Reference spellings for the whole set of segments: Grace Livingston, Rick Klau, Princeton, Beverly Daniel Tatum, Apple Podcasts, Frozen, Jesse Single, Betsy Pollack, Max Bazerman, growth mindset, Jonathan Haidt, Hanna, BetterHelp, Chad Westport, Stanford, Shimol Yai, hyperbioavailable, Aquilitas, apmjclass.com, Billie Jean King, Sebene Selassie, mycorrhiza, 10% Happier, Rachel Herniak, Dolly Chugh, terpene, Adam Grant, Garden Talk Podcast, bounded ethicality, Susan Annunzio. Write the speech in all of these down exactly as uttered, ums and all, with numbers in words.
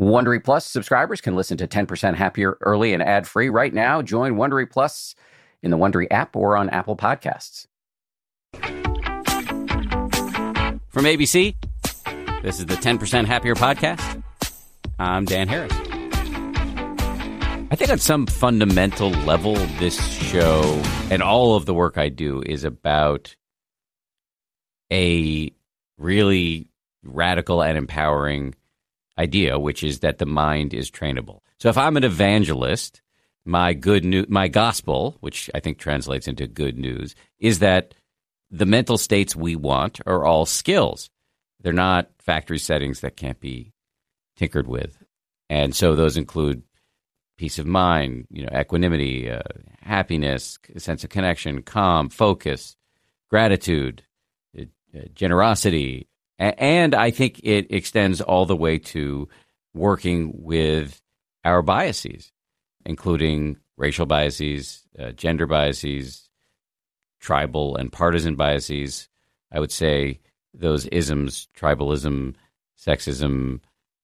Wondery Plus subscribers can listen to ten percent Happier early and ad-free right now. Join Wondery Plus in the Wondery app or on Apple Podcasts. From A B C, this is the ten percent Happier podcast. I'm Dan Harris. I think on some fundamental level, this show and all of the work I do is about a really radical and empowering idea, which is that the mind is trainable. So if I'm an evangelist, my good new, my gospel, which I think translates into good news, is that the mental states we want are all skills. They're not factory settings that can't be tinkered with. And so those include peace of mind, you know, equanimity, uh, happiness, a sense of connection, calm, focus, gratitude, uh, generosity. A- and I think it extends all the way to working with our biases, including racial biases, uh, gender biases, tribal and partisan biases. I would say those isms, tribalism, sexism,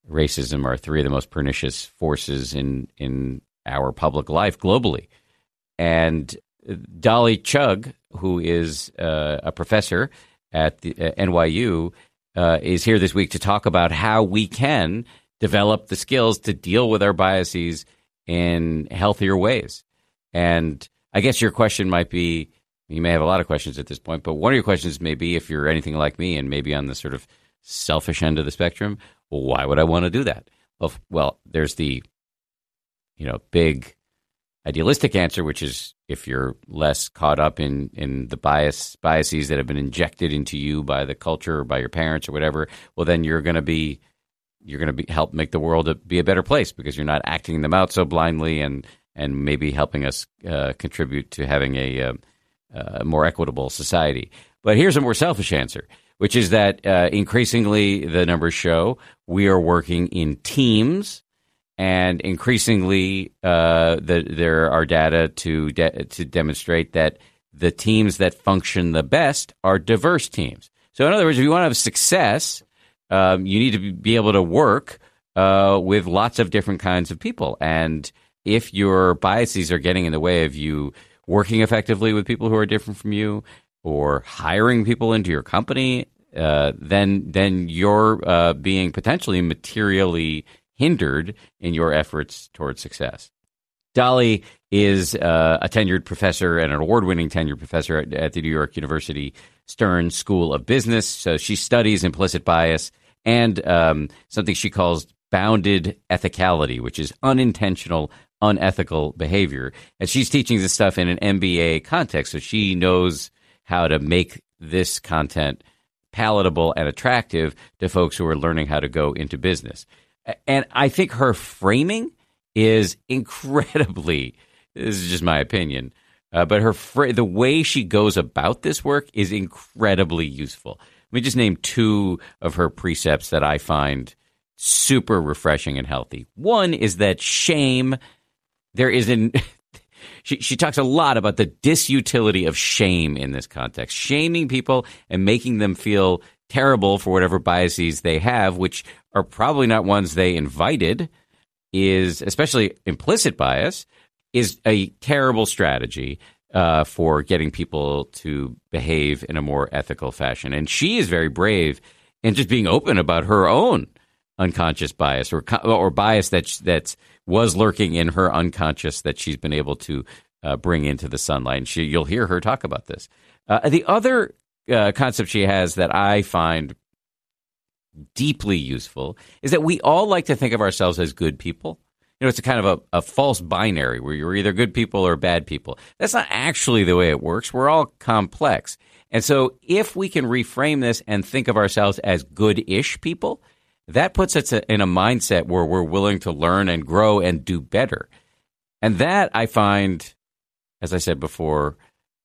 racism, are three of the most pernicious forces in, in our public life globally. And Dolly Chugh, who is uh, a professor at the, uh, N Y U, uh, is here this week to talk about how we can develop the skills to deal with our biases in healthier ways. And I guess your question might be, you may have a lot of questions at this point, but one of your questions may be, if you're anything like me and maybe on the sort of selfish end of the spectrum, well, why would I want to do that? Well, well, there's the, you know, big idealistic answer, which is if you're less caught up in, in the bias biases that have been injected into you by the culture or by your parents or whatever, well, then you're going to be you're going to be help make the world a, be a better place because you're not acting them out so blindly and and maybe helping us uh, contribute to having a uh, Uh, more equitable society. But here's a more selfish answer, which is that uh, increasingly the numbers show we are working in teams, and increasingly uh, the, there are data to de- to demonstrate that the teams that function the best are diverse teams. So in other words, if you want to have success, um, you need to be able to work uh, with lots of different kinds of people. And if your biases are getting in the way of you working effectively with people who are different from you, or hiring people into your company, uh, then then you're uh, being potentially materially hindered in your efforts towards success. Dolly is uh, a tenured professor and an award-winning tenured professor at, at the New York University Stern School of Business. So she studies implicit bias and um, something she calls bounded ethicality, which is unintentional unethical behavior. And she's teaching this stuff in an M B A context, so she knows how to make this content palatable and attractive to folks who are learning how to go into business. And I think her framing is incredibly, this is just my opinion, uh, but her fra- the way she goes about this work is incredibly useful. Let me just name two of her precepts that I find super refreshing and healthy. One is that shame... There is an, she, she talks a lot about the disutility of shame in this context, shaming people and making them feel terrible for whatever biases they have, which are probably not ones they invited, is especially implicit bias, is a terrible strategy uh, for getting people to behave in a more ethical fashion. And she is very brave in just being open about her own unconscious bias or or bias that that's was lurking in her unconscious that she's been able to uh, bring into the sunlight. And she, you'll hear her talk about this. Uh, the other uh, concept she has that I find deeply useful is that we all like to think of ourselves as good people. You know, it's a kind of a, a false binary where you're either good people or bad people. That's not actually the way it works. We're all complex. And so if we can reframe this and think of ourselves as good-ish people, that puts us in a mindset where we're willing to learn and grow and do better. And that I find, as I said before,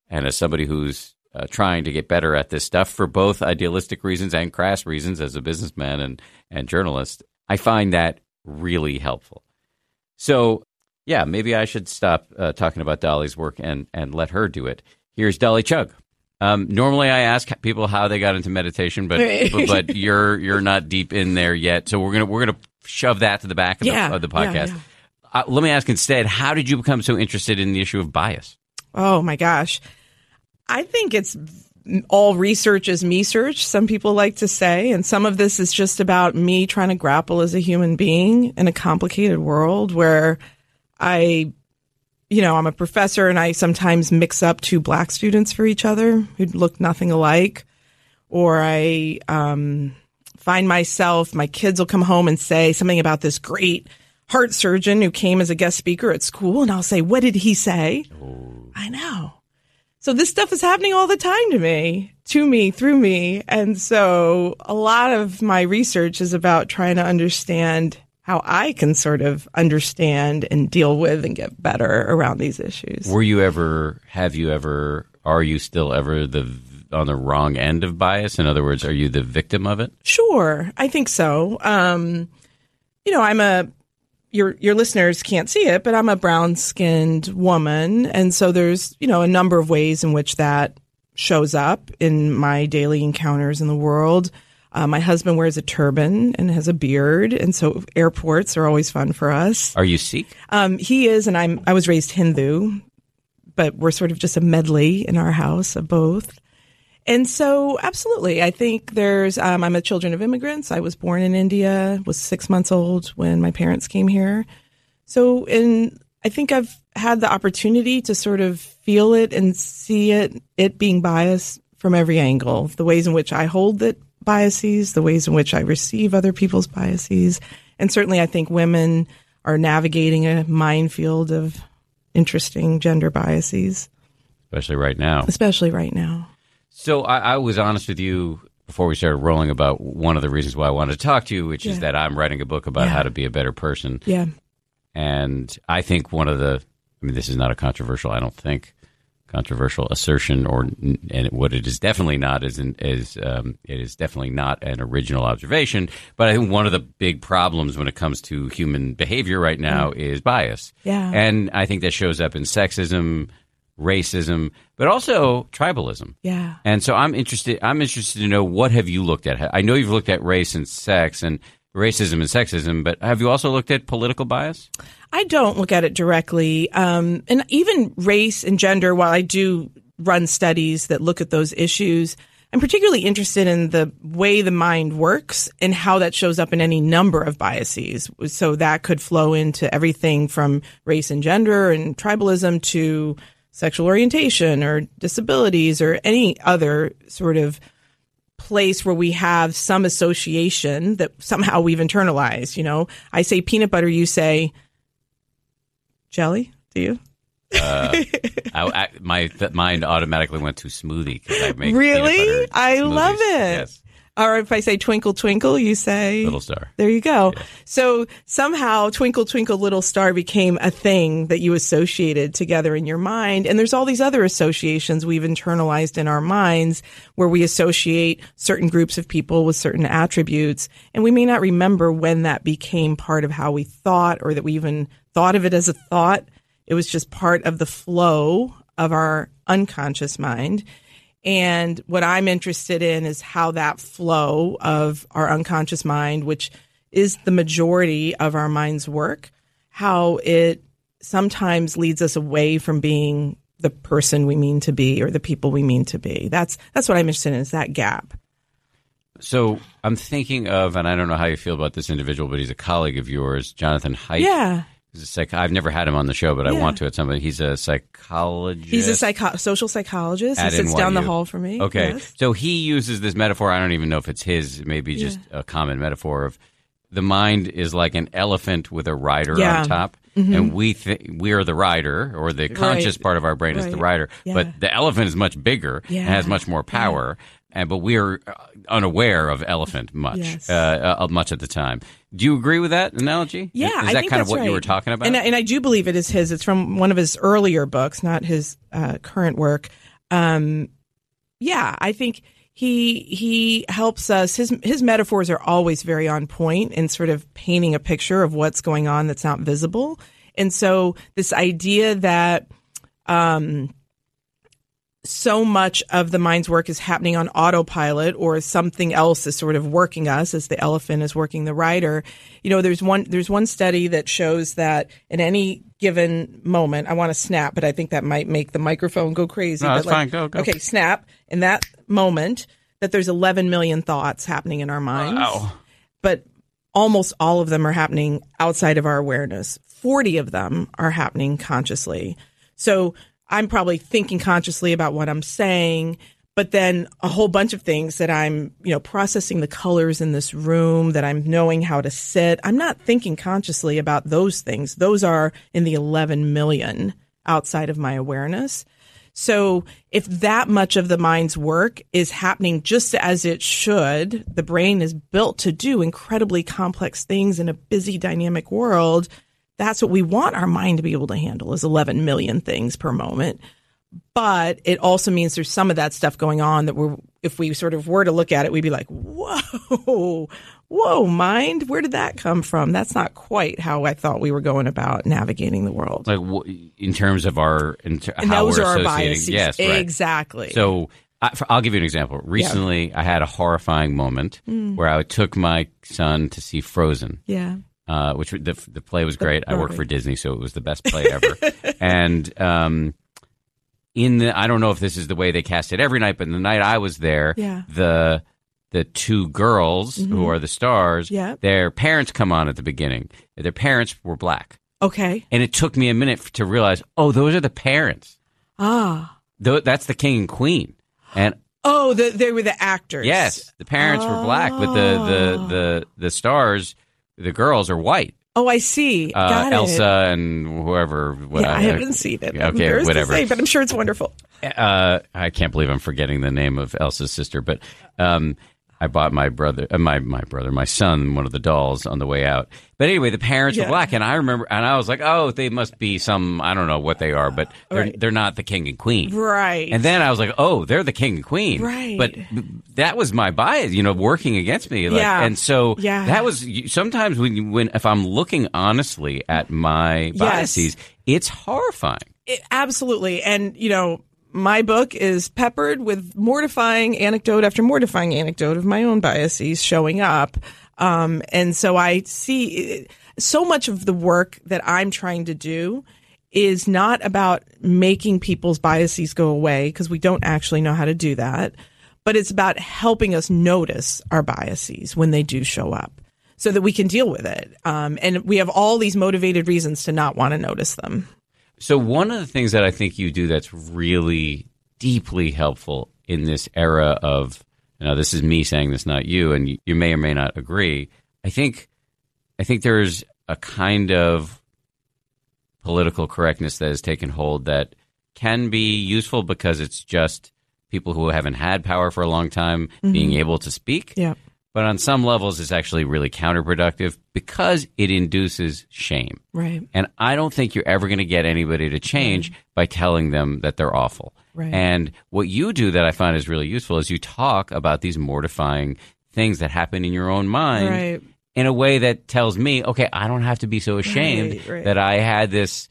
and as somebody who's uh, trying to get better at this stuff for both idealistic reasons and crass reasons as a businessman and, and journalist, I find that really helpful. So, yeah, maybe I should stop uh, talking about Dolly's work and, and let her do it. Here's Dolly Chugh. Um, normally, I ask people how they got into meditation, but but, but you're you're not deep in there yet. So we're gonna we're gonna shove that to the back of, yeah, the, of the podcast. Yeah, yeah. Uh, let me ask instead, how did you become so interested in the issue of bias? Oh, my gosh. I think it's all research is me search, some people like to say. And some of this is just about me trying to grapple as a human being in a complicated world where I, you know, I'm a professor and I sometimes mix up two black students for each other who look nothing alike. Or I um, find myself, my kids will come home and say something about this great heart surgeon who came as a guest speaker at school. And I'll say, what did he say? Oh. I know. So this stuff is happening all the time to me, to me, through me. And so a lot of my research is about trying to understand how I can sort of understand and deal with and get better around these issues. Were you ever, have you ever, are you still ever the on the wrong end of bias? In other words, are you the victim of it? Sure, I think so. Um, you know, I'm a... Your your listeners can't see it, but I'm a brown-skinned woman. And so there's, you know, a number of ways in which that shows up in my daily encounters in the world. Uh, my husband wears a turban and has a beard. And so airports are always fun for us. Are you Sikh? Um, he is, and I'm, I was raised Hindu, but we're sort of just a medley in our house of both. And so, absolutely, I think there's, um, I'm a children of immigrants. I was born in India, was six months old when my parents came here. So, and I think I've had the opportunity to sort of feel it and see it, it being biased from every angle, the ways in which I hold that biases, the ways in which I receive other people's biases. And certainly I think women are navigating a minefield of interesting gender biases. Especially right now. Especially right now. So I, I was honest with you before we started rolling about one of the reasons why I wanted to talk to you, which yeah. is that I'm writing a book about yeah. how to be a better person. Yeah. And I think one of the, I mean, this is not a controversial, I don't think, controversial assertion, or and what it is definitely not is, an, is um, it is definitely not an original observation. But I think one of the big problems when it comes to human behavior right now mm. is bias. Yeah. And I think that shows up in sexism, racism, but also tribalism. Yeah. And so I'm interested I'm interested to know, what have you looked at? I know you've looked at race and sex and racism and sexism, but have you also looked at political bias? I don't look at it directly. Um, and even race and gender, while I do run studies that look at those issues, I'm particularly interested in the way the mind works and how that shows up in any number of biases. So that could flow into everything from race and gender and tribalism to sexual orientation or disabilities or any other sort of place where we have some association that somehow we've internalized. You know, I say peanut butter, you say jelly, do you? Uh, I, I, my th- mind automatically went to smoothie. 'Cause I make really? I smoothies. Love it. Yes. Or if I say twinkle, twinkle, you say... Little star. There you go. Yeah. So somehow twinkle, twinkle, little star became a thing that you associated together in your mind. And there's all these other associations we've internalized in our minds where we associate certain groups of people with certain attributes. And we may not remember when that became part of how we thought, or that we even thought of it as a thought. It was just part of the flow of our unconscious mind. And what I'm interested in is how that flow of our unconscious mind, which is the majority of our mind's work, how it sometimes leads us away from being the person we mean to be or the people we mean to be. That's that's what I'm interested in, is that gap. So I'm thinking of, and I don't know how you feel about this individual, but he's a colleague of yours, Jonathan Haidt. Yeah. He's a psych- I've never had him on the show, but yeah. I want to at some point. He's a psychologist. He's a psycho- social psychologist. He sits N Y U. Down the hall from me. Okay. Yes. So he uses this metaphor. I don't even know if it's his, maybe just yeah. a common metaphor of the mind is like an elephant with a rider yeah. on top. Mm-hmm. And we th- we are the rider, or the conscious right. part of our brain right. is the rider. Yeah. But the elephant is much bigger yeah. and has much more power. Yeah. And but we are unaware of elephant much, yes. uh, uh, much at the time. Do you agree with that analogy? Yeah, is, is I that think kind that's of what right. you were talking about? And, and I do believe it is his. It's from one of his earlier books, not his uh, current work. Um, yeah, I think he he helps us. His his metaphors are always very on point in sort of painting a picture of what's going on that's not visible. And so this idea that. Um, so much of the mind's work is happening on autopilot, or something else is sort of working us as the elephant is working the rider. You know, there's one there's one study that shows that in any given moment, I want to snap, but I think that might make the microphone go crazy. No, that's but like, fine. Go, go. Okay, snap. In that moment, that there's eleven million thoughts happening in our minds. Wow. But almost all of them are happening outside of our awareness. forty of them are happening consciously. So I'm probably thinking consciously about what I'm saying, but then a whole bunch of things that I'm, you know, processing the colors in this room, that I'm knowing how to sit. I'm not thinking consciously about those things. Those are in the eleven million outside of my awareness. So if that much of the mind's work is happening just as it should, the brain is built to do incredibly complex things in a busy, dynamic world. That's what we want our mind to be able to handle, is eleven million things per moment. But it also means there's some of that stuff going on that we're, if we sort of were to look at it, we'd be like, whoa, whoa, mind, where did that come from? That's not quite how I thought we were going about navigating the world. Like in terms of our, in ter- and how those we're are associating. Our biases. Yes, right. Exactly. So I, I'll give you an example. Recently, yeah. I had a horrifying moment mm. where I took my son to see Frozen. Yeah. Uh, which the the play was great. I worked for Disney, so it was the best play ever. And um, in the, I don't know if this is the way they cast it every night, but in the night I was there, yeah. the the two girls mm-hmm. who are the stars, yeah. their parents come on at the beginning. Their parents were black. Okay. And it took me a minute to realize, oh, those are the parents. Ah. Th- that's the king and queen. And oh, the, they were the actors. Yes, the parents oh. were black, but the the the, the stars. The girls are white. Oh, I see. Uh, Got Elsa it. and whoever. What, yeah, I haven't uh, seen it. Okay, whatever. Say, but I'm sure it's wonderful. Uh, I can't believe I'm forgetting the name of Elsa's sister. But um, I bought my brother, uh, my my brother, my son, one of the dolls on the way out. But anyway, the parents yeah. were black, and I remember, and I was like, oh, they must be some. I don't know what they are, but they're right. they're not the king and queen, right? And then I was like, oh, they're the king and queen, right? But that was my bias, you know, working against me, like, yeah. And so yeah. that was sometimes when when if I'm looking honestly at my biases, yes. it's horrifying, it, absolutely, and you know. My book is peppered with mortifying anecdote after mortifying anecdote of my own biases showing up. Um, and so I see so much of the work that I'm trying to do is not about making people's biases go away, because we don't actually know how to do that. But it's about helping us notice our biases when they do show up so that we can deal with it. Um, and we have all these motivated reasons to not want to notice them. So one of the things that I think you do that's really deeply helpful in this era of, you know, this is me saying this, not you, and you, you may or may not agree. I think, I think there's a kind of political correctness that has taken hold that can be useful because it's just people who haven't had power for a long time mm-hmm. being able to speak. Yeah. But on some levels, it's actually really counterproductive because it induces shame. Right. And I don't think you're ever going to get anybody to change mm-hmm. by telling them that they're awful. Right. And what you do that I find is really useful is you talk about these mortifying things that happen in your own mind right. in a way that tells me, okay, I don't have to be so ashamed right, right. that I had this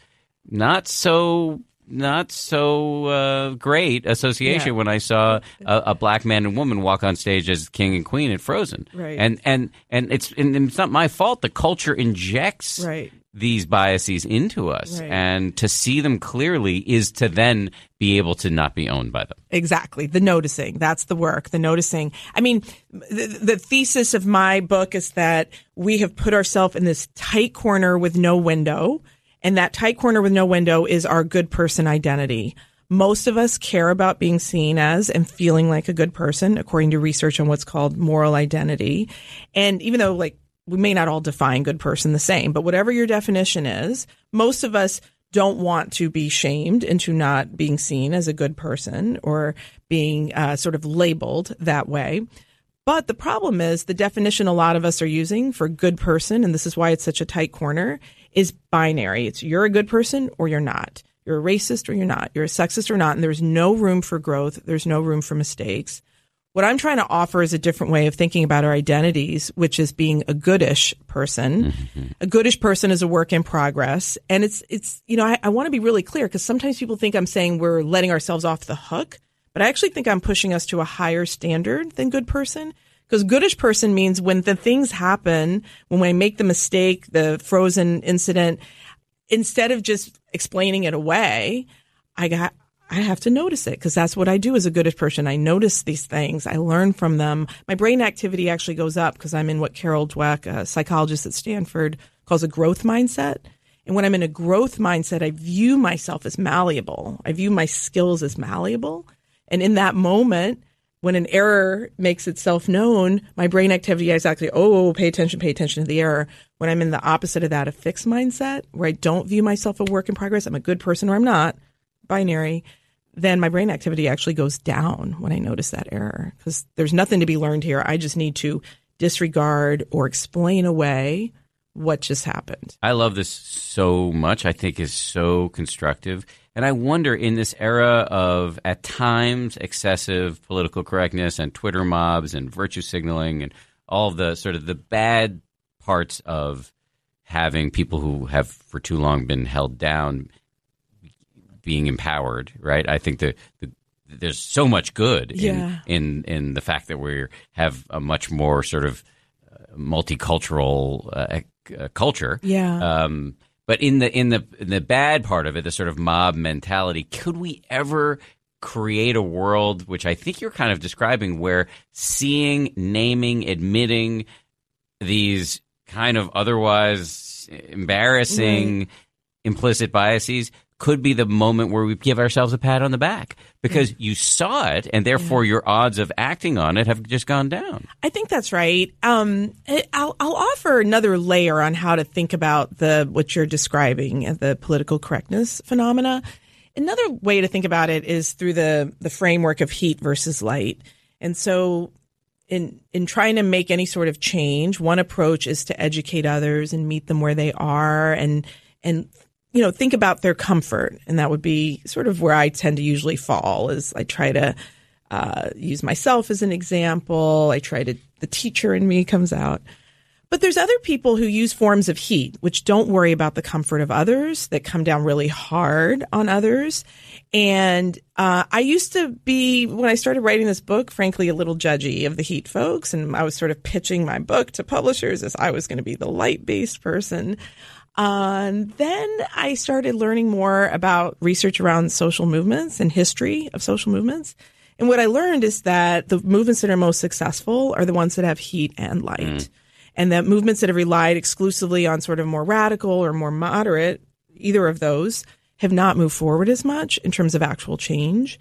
not so... not so uh, great association yeah. when I saw a, a black man and woman walk on stage as king and queen in Frozen. Right. And and and it's and it's not my fault. The culture injects right. these biases into us. Right. And to see them clearly is to then be able to not be owned by them. Exactly. The noticing. That's the work. The noticing. I mean, the, the thesis of my book is that we have put ourselves in this tight corner with no window. And that tight corner with no window is our good person identity. Most of us care about being seen as and feeling like a good person, according to research on what's called moral identity. And even though, like, we may not all define good person the same, but whatever your definition is, most of us don't want to be shamed into not being seen as a good person or being uh, sort of labeled that way. But the problem is the definition a lot of us are using for good person, and this is why it's such a tight corner, is binary. It's you're a good person or you're not. You're a racist or you're not. You're a sexist or not. And there's no room for growth. There's no room for mistakes. What I'm trying to offer is a different way of thinking about our identities, which is being a goodish person. Mm-hmm. A goodish person is a work in progress. And it's, it's you know, I, I want to be really clear because sometimes people think I'm saying we're letting ourselves off the hook. But I actually think I'm pushing us to a higher standard than good person. Because goodish person means when the things happen, when I make the mistake, the Frozen incident, instead of just explaining it away, I got... I have to notice it because that's what I do as a goodish person. I notice these things. I learn from them. My brain activity actually goes up because I'm in what Carol Dweck, a psychologist at Stanford, calls a growth mindset. And when I'm in a growth mindset, I view myself as malleable. I view my skills as malleable. And in that moment, when an error makes itself known, my brain activity is actually, oh, pay attention, pay attention to the error. When I'm in the opposite of that, a fixed mindset, where I don't view myself a work in progress, I'm a good person or I'm not, binary, then my brain activity actually goes down when I notice that error because there's nothing to be learned here. I just need to disregard or explain away what just happened. I love this so much. I think it's so constructive. And I wonder in this era of at times excessive political correctness and Twitter mobs and virtue signaling and all of the sort of the bad parts of having people who have for too long been held down being empowered, right? I think the, the there's so much good in, yeah. in in the fact that we have a much more sort of multicultural uh, uh, culture. Yeah. Um, but in the in the in the bad part of it, the sort of mob mentality, could we ever create a world, which I think you're kind of describing, where seeing, naming, admitting these kind of otherwise embarrassing mm. implicit biases could be the moment where we give ourselves a pat on the back because yeah. you saw it and therefore yeah. your odds of acting on it have just gone down. I think that's right. Um, I'll, I'll offer another layer on how to think about the what you're describing, the political correctness phenomena. Another way to think about it is through the, the framework of heat versus light. And so in in trying to make any sort of change, one approach is to educate others and meet them where they are and and you know, think about their comfort. And that would be sort of where I tend to usually fall is I try to uh, use myself as an example. I try to, the teacher in me comes out. But there's other people who use forms of heat, which don't worry about the comfort of others, that come down really hard on others. And uh, I used to be, when I started writing this book, frankly, a little judgy of the heat folks. And I was sort of pitching my book to publishers as I was going to be the light-based person. Uh, and then I started learning more about research around social movements and history of social movements. And what I learned is that the movements that are most successful are the ones that have heat and light. Mm. And that movements that have relied exclusively on sort of more radical or more moderate, either of those, have not moved forward as much in terms of actual change.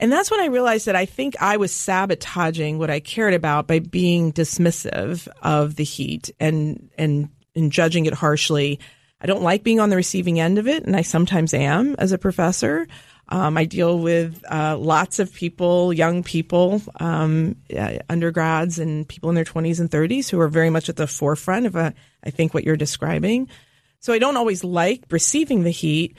And that's when I realized that I think I was sabotaging what I cared about by being dismissive of the heat and and. and judging it harshly. I don't like being on the receiving end of it, and I sometimes am as a professor. Um, I deal with uh, lots of people, young people, um, uh, undergrads and people in their twenties and thirties who are very much at the forefront of, a, I think, what you're describing. So I don't always like receiving the heat.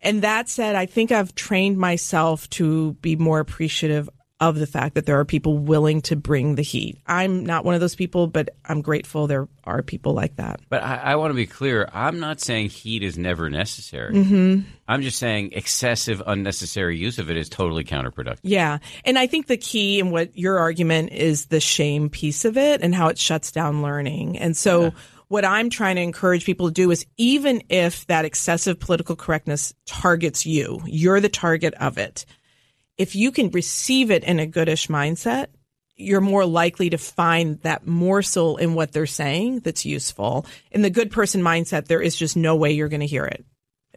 And that said, I think I've trained myself to be more appreciative of the fact that there are people willing to bring the heat. I'm not one of those people, but I'm grateful there are people like that. But I, I want to be clear. I'm not saying heat is never necessary. Mm-hmm. I'm just saying excessive, unnecessary use of it is totally counterproductive. Yeah. And I think the key in what your argument is the shame piece of it and how it shuts down learning. And so yeah. what I'm trying to encourage people to do is even if that excessive political correctness targets you, you're the target of it. If you can receive it in a goodish mindset, you're more likely to find that morsel in what they're saying that's useful. In the good person mindset, there is just no way you're going to hear it.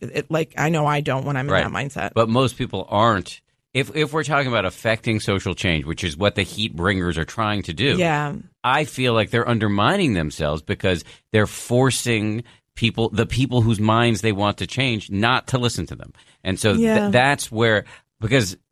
It. Like, I know I don't when I'm right. in that mindset. But most people aren't. If if we're talking about affecting social change, which is what the heat bringers are trying to do, yeah. I feel like they're undermining themselves because they're forcing people, the people whose minds they want to change, not to listen to them. And so yeah. th- that's where – because –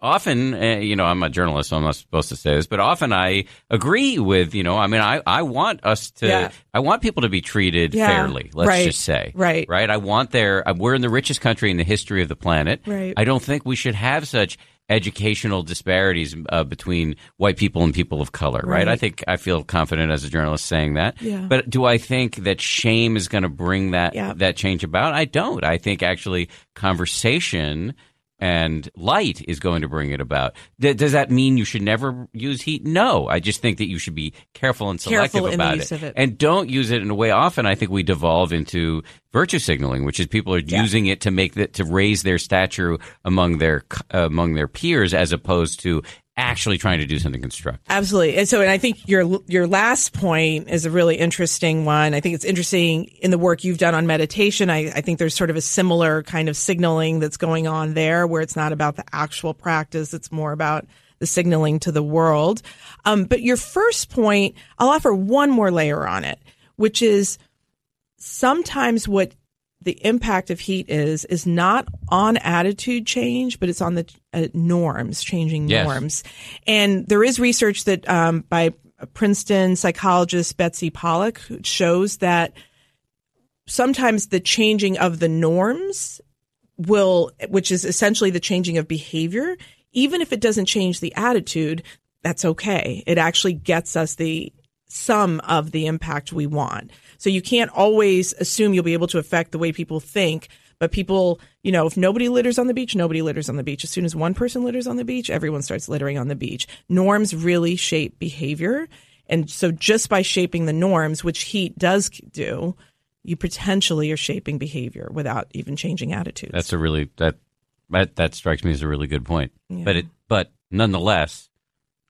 often, uh, you know, I'm a journalist, so I'm not supposed to say this, but often I agree with, you know, I mean, I, I want us to, yeah. I want people to be treated yeah. fairly, let's right. just say. Right. Right. I want their, we're in the richest country in the history of the planet. Right. I don't think we should have such educational disparities uh, between white people and people of color, right. right? I think I feel confident as a journalist saying that. Yeah. But do I think that shame is going to bring that yeah. that change about? I don't. I think actually conversation and light is going to bring it about. Th- does that mean you should never use heat? No. I just think that you should be careful and selective careful about in the use it. of it. And don't use it in a way often. I think we devolve into virtue signaling, which is people are yeah. using it to make the, to raise their stature among their uh, among their peers as opposed to actually trying to do something constructive. Absolutely. And so, and I think your your last point is a really interesting one. I think it's interesting in the work you've done on meditation. I, I think there's sort of a similar kind of signaling that's going on there, where it's not about the actual practice. It's more about the signaling to the world. Um, but your first point, I'll offer one more layer on it, which is sometimes what the impact of heat is, is not on attitude change, but it's on the uh, norms, changing yes. norms. And there is research that um, by Princeton psychologist Betsy Pollack shows that sometimes the changing of the norms will, which is essentially the changing of behavior, even if it doesn't change the attitude, that's okay. It actually gets us the some of the impact we want. So you can't always assume you'll be able to affect the way people think, but people, you know, if nobody litters on the beach, nobody litters on the beach. As soon as one person litters on the beach, everyone starts littering on the beach. Norms really shape behavior. And so just by shaping the norms, which heat does do, you potentially are shaping behavior without even changing attitudes. That's a really, that that, that strikes me as a really good point. Yeah. But it, but nonetheless,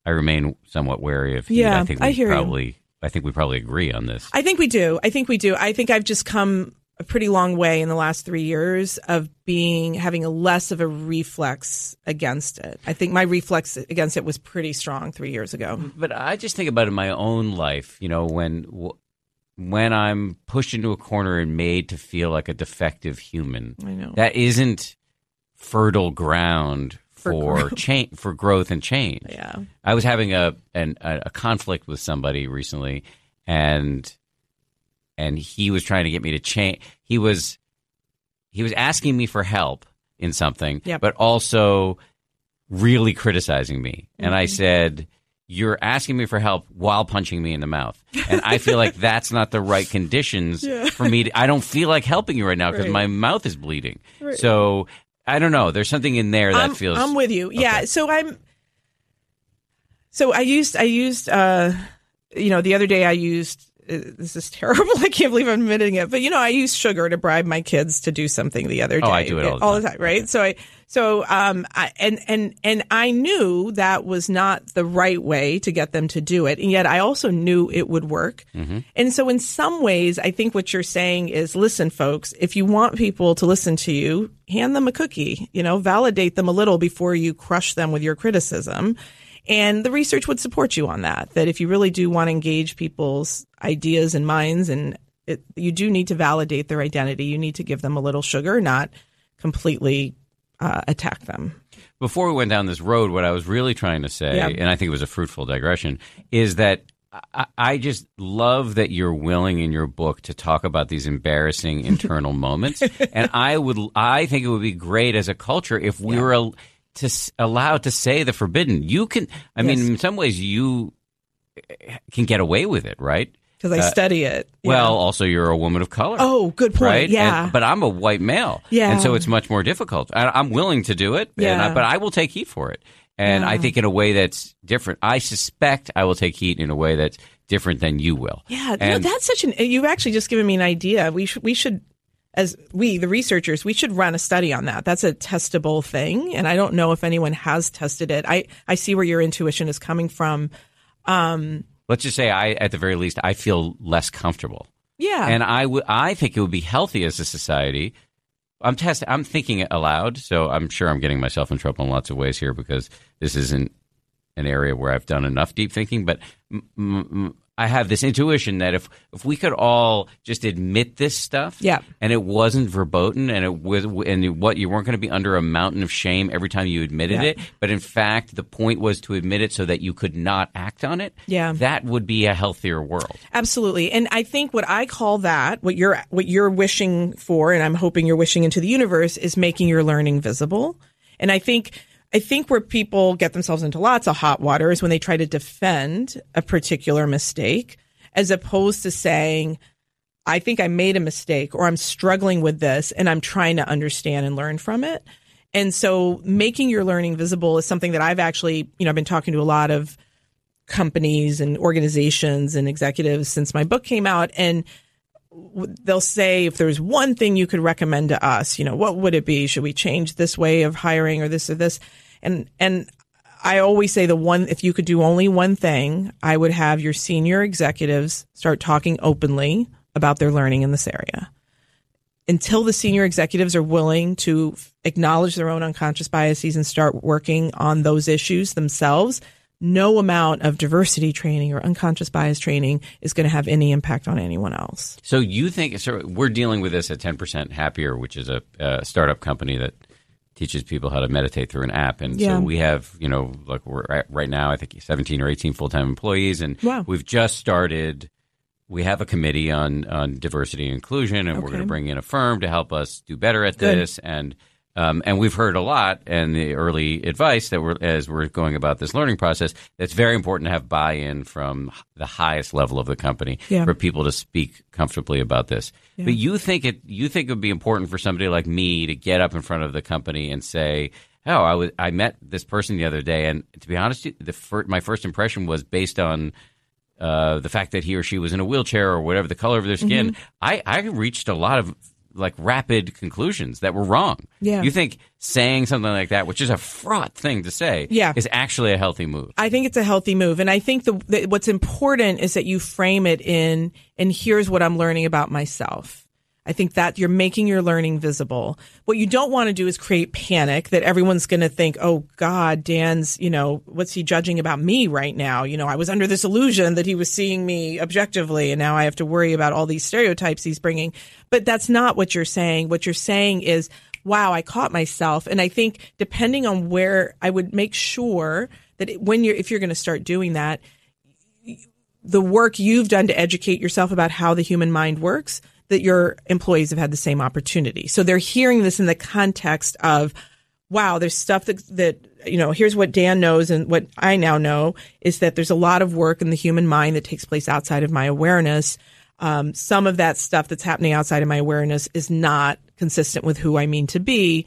I remain somewhat wary of heat. Yeah, I think we I hear probably you. I think we probably agree on this. I think we do. I think we do. I think I've just come a pretty long way in the last three years of being having a less of a reflex against it. I think my reflex against it was pretty strong three years ago. But I just think about it in my own life, you know, when when I'm pushed into a corner and made to feel like a defective human. I know. That isn't fertile ground for change, for growth and change. Yeah, I was having a an, a conflict with somebody recently, and and he was trying to get me to change. He was he was asking me for help in something, yep. but also really criticizing me. Mm-hmm. And I said, "You're asking me for help while punching me in the mouth," and I feel like that's not the right conditions yeah. for me. To, I don't feel like helping you right now because right. my mouth is bleeding. Right. So. I don't know. There's something in there that I'm, feels. I'm with you. Okay. Yeah. So I'm. So I used. I used. Uh, you know, the other day I used. Uh, this is terrible. I can't believe I'm admitting it. But you know, I used sugar to bribe my kids to do something the other day. Oh, I do it all the all time. The time right. Okay. So I. So um. I, and and and I knew that was not the right way to get them to do it, and yet I also knew it would work. Mm-hmm. And so, in some ways, I think what you're saying is, listen, folks, if you want people to listen to you, hand them a cookie, you know, validate them a little before you crush them with your criticism. And the research would support you on that, that if you really do want to engage people's ideas and minds, and it, you do need to validate their identity, you need to give them a little sugar, not completely uh, attack them. Before we went down this road, what I was really trying to say, yeah. and I think it was a fruitful digression, is that I, I just love that you're willing in your book to talk about these embarrassing internal moments. And I would, I think it would be great as a culture if we yeah. were a, to s- allowed to say the forbidden. You can, I yes. mean, in some ways you can get away with it, right? Because I uh, study it. Yeah. Well, also you're a woman of color. Oh, good point. Right? Yeah. And, but I'm a white male. Yeah. And so it's much more difficult. I, I'm willing to do it, yeah. and I, but I will take heat for it. And yeah. I think in a way that's different. I suspect I will take heat in a way that's different than you will. Yeah, and, no, that's such an. You've actually just given me an idea. We sh- we should, as we the researchers, we should run a study on that. That's a testable thing, and I don't know if anyone has tested it. I I see where your intuition is coming from. Um, Let's just say I, at the very least, I feel less comfortable. Yeah, and I w- I think it would be healthy as a society. I'm testing. I'm thinking it aloud, so I'm sure I'm getting myself in trouble in lots of ways here because this isn't an area where I've done enough deep thinking. But m- m- I have this intuition that if if we could all just admit this stuff, yeah. and it wasn't verboten, and it was, and what you weren't going to be under a mountain of shame every time you admitted yeah. it. But in fact, the point was to admit it so that you could not act on it. Yeah, that would be a healthier world. Absolutely, and I think what I call that, what you're what you're wishing for, and I'm hoping you're wishing into the universe, is making your learning visible. And I think. I think where people get themselves into lots of hot water is when they try to defend a particular mistake, as opposed to saying, I think I made a mistake, or I'm struggling with this and I'm trying to understand and learn from it. And so making your learning visible is something that I've actually, you know, I've been talking to a lot of companies and organizations and executives since my book came out. And they'll say, if there's one thing you could recommend to us, you know, what would it be? Should we change this way of hiring or this or this? And, and I always say the one, if you could do only one thing, I would have your senior executives start talking openly about their learning in this area. Until the senior executives are willing to acknowledge their own unconscious biases and start working on those issues themselves, no amount of diversity training or unconscious bias training is going to have any impact on anyone else. So you think, so we're dealing with this at ten percent Happier, which is a, a startup company that teaches people how to meditate through an app. And yeah. so we have, you know, look, we're at, right now, I think seventeen or eighteen full-time employees. And wow. we've just started, we have a committee on, on diversity and inclusion, and okay. we're going to bring in a firm to help us do better at Good. this. And Um, and we've heard a lot, and the early advice that we're as we're going about this learning process, that's very important to have buy-in from the highest level of the company yeah. for people to speak comfortably about this. Yeah. But you think it you think it would be important for somebody like me to get up in front of the company and say, "Oh, I was I met this person the other day, and to be honest, the fir- my first impression was based on." Uh, the fact that he or she was in a wheelchair or whatever, the color of their skin, mm-hmm. I, I reached a lot of like rapid conclusions that were wrong. Yeah. You think saying something like that, which is a fraught thing to say, yeah. is actually a healthy move. I think it's a healthy move. And I think the, the what's important is that you frame it in, and here's what I'm learning about myself. I think that you're making your learning visible. What you don't want to do is create panic that everyone's going to think, oh, God, Dan's, you know, what's he judging about me right now? You know, I was under this illusion that he was seeing me objectively, and now I have to worry about all these stereotypes he's bringing. But that's not what you're saying. What you're saying is, wow, I caught myself. And I think depending on where, I would make sure that when you're, if you're going to start doing that, the work you've done to educate yourself about how the human mind works, that your employees have had the same opportunity. So they're hearing this in the context of, wow, there's stuff that, that, you know, here's what Dan knows, and what I now know is that there's a lot of work in the human mind that takes place outside of my awareness. Um, some of that stuff that's happening outside of my awareness is not consistent with who I mean to be.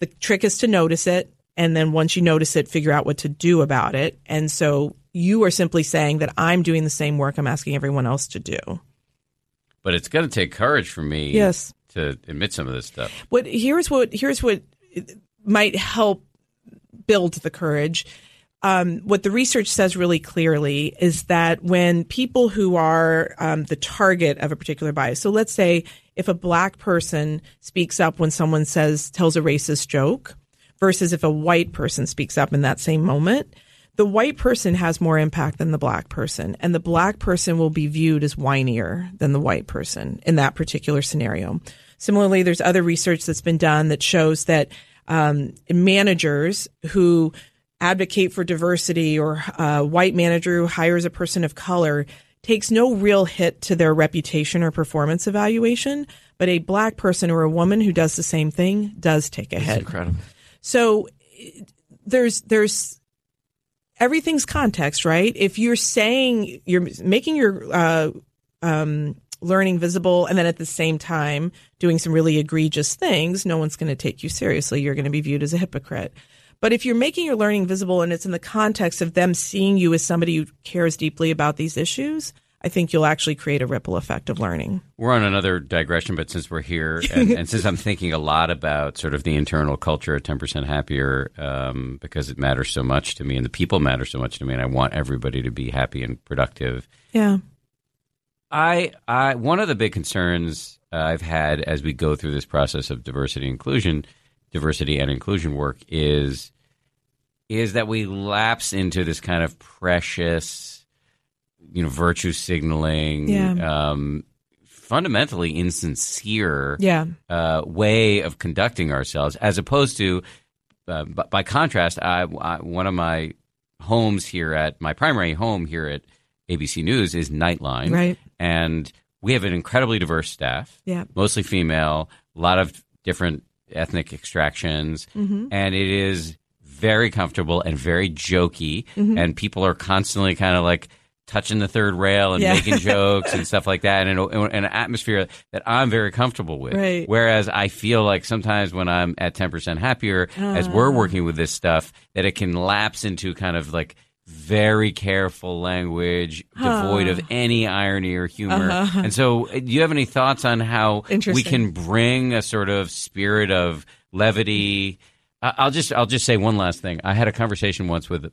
The trick is to notice it, and then once you notice it, figure out what to do about it. And so you are simply saying that I'm doing the same work I'm asking everyone else to do. But it's going to take courage for me yes. to admit some of this stuff. What here's what here's what might help build the courage. Um, what the research says really clearly is that when people who are um, the target of a particular bias, so let's say if a black person speaks up when someone says tells a racist joke, versus if a white person speaks up in that same moment, the white person has more impact than the black person, and the black person will be viewed as whinier than the white person in that particular scenario. Similarly, there's other research that's been done that shows that um, managers who advocate for diversity, or a white manager who hires a person of color, takes no real hit to their reputation or performance evaluation, but a black person or a woman who does the same thing does take a hit. That's incredible. So there's there's... everything's context, right? If you're saying you're making your uh, um, learning visible, and then at the same time doing some really egregious things, no one's going to take you seriously. You're going to be viewed as a hypocrite. But if you're making your learning visible and it's in the context of them seeing you as somebody who cares deeply about these issues, I think you'll actually create a ripple effect of learning. We're on another digression, but since we're here and, and since I'm thinking a lot about sort of the internal culture at ten percent Happier, um, because it matters so much to me and the people matter so much to me, and I want everybody to be happy and productive. Yeah. I, I one of the big concerns I've had as we go through this process of diversity inclusion, diversity and inclusion work is, is that we lapse into this kind of precious, you know, virtue signaling, yeah. um, fundamentally insincere yeah. uh, way of conducting ourselves, as opposed to, uh, b- by contrast, I, I, one of my homes here at, my primary home here at A B C News is Nightline. Right. And we have an incredibly diverse staff, yeah. mostly female, a lot of different ethnic extractions. Mm-hmm. And it is very comfortable and very jokey, mm-hmm. and people are constantly kind of like touching the third rail and yeah. making jokes and stuff like that, and an atmosphere that I'm very comfortable with. Right. Whereas I feel like sometimes when I'm at ten percent Happier, uh. as we're working with this stuff, that it can lapse into kind of like very careful language, huh. devoid of any irony or humor. Uh-huh. And so do you have any thoughts on how we can bring a sort of spirit of levity? I'll just I'll just say one last thing. I had a conversation once with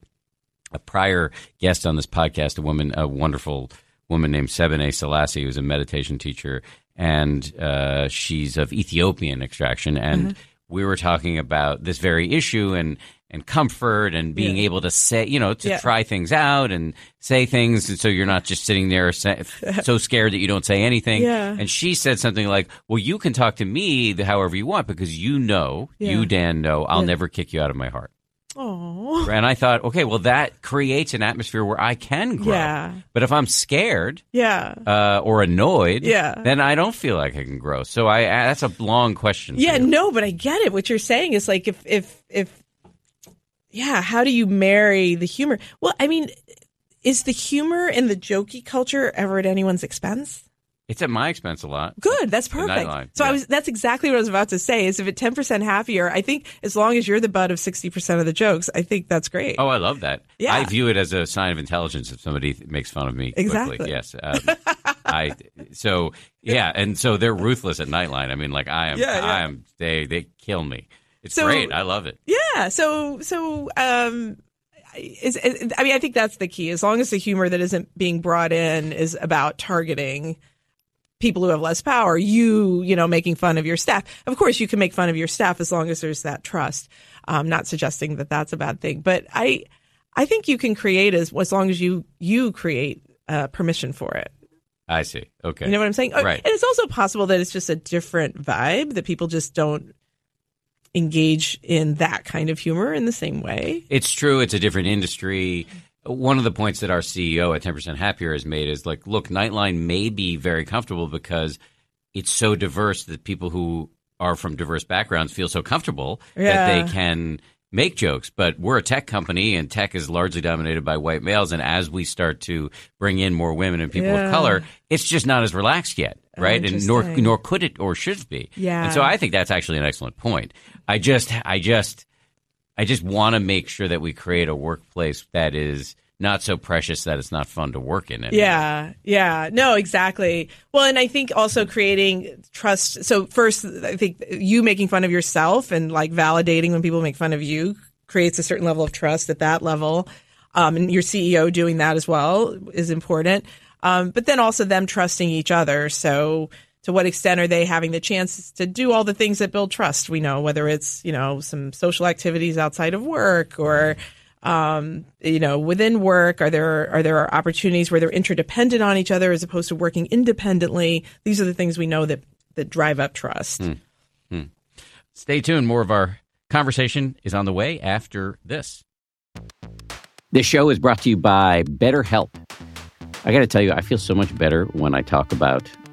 a prior guest on this podcast, a woman, a wonderful woman named Sebene Selassie, who's a meditation teacher, and uh, she's of Ethiopian extraction. And mm-hmm. we were talking about this very issue and and comfort and being yeah. able to say, you know, to yeah. try things out and say things. And so you're not just sitting there so scared that you don't say anything. Yeah. And she said something like, well, you can talk to me however you want because you know, yeah. you, Dan, know I'll yeah. never kick you out of my heart. Oh, and I thought, okay, well, that creates an atmosphere where I can grow. Yeah. But if I'm scared, yeah, uh, or annoyed, yeah. then I don't feel like I can grow. So I, I that's a long question. Yeah, no, but I get it. What you're saying is like, if, if, if, yeah, how do you marry the humor? Well, I mean, is the humor and the jokey culture ever at anyone's expense? It's at my expense a lot. Good. That's perfect. So yeah. I was, that's exactly what I was about to say is if it's ten percent Happier, I think as long as you're the butt of sixty percent of the jokes, I think that's great. Oh, I love that. Yeah. I view it as a sign of intelligence if somebody makes fun of me exactly. quickly. Yes. Um, I, so, yeah. And so they're ruthless at Nightline. I mean, like I am, yeah, yeah. I am, they, they kill me. It's so great. I love it. Yeah. So, so, um, is, is, I mean, I think that's the key. As long as the humor that isn't being brought in is about targeting people who have less power, you, you know, making fun of your staff. Of course, you can make fun of your staff as long as there's that trust. I'm not suggesting that that's a bad thing, but I, I think you can create as as long as you you create uh, permission for it. I see. Okay, you know what I'm saying? Right. And it's also possible that it's just a different vibe that people just don't engage in that kind of humor in the same way. It's true. It's a different industry. One of the points that our C E O at ten percent Happier has made is like, look, Nightline may be very comfortable because it's so diverse that people who are from diverse backgrounds feel so comfortable yeah. that they can make jokes. But we're a tech company and tech is largely dominated by white males. And as we start to bring in more women and people yeah. of color, it's just not as relaxed yet. Right. Oh, and nor, nor could it or should be. Yeah. And so I think that's actually an excellent point. I just I just. I just want to make sure that we create a workplace that is not so precious that it's not fun to work in. Anymore. Yeah. Yeah. No, exactly. Well, and I think also creating trust. So first, I think you making fun of yourself and like validating when people make fun of you creates a certain level of trust at that level. Um, and your C E O doing that as well is important. Um, but then also them trusting each other. So to what extent are they having the chance to do all the things that build trust? We know whether it's, you know, some social activities outside of work or, um, you know, within work. Are there are there opportunities where they're interdependent on each other as opposed to working independently? These are the things we know that that drive up trust. Mm. Mm. Stay tuned. More of our conversation is on the way after this. This show is brought to you by BetterHelp. I got to tell you, I feel so much better when I talk about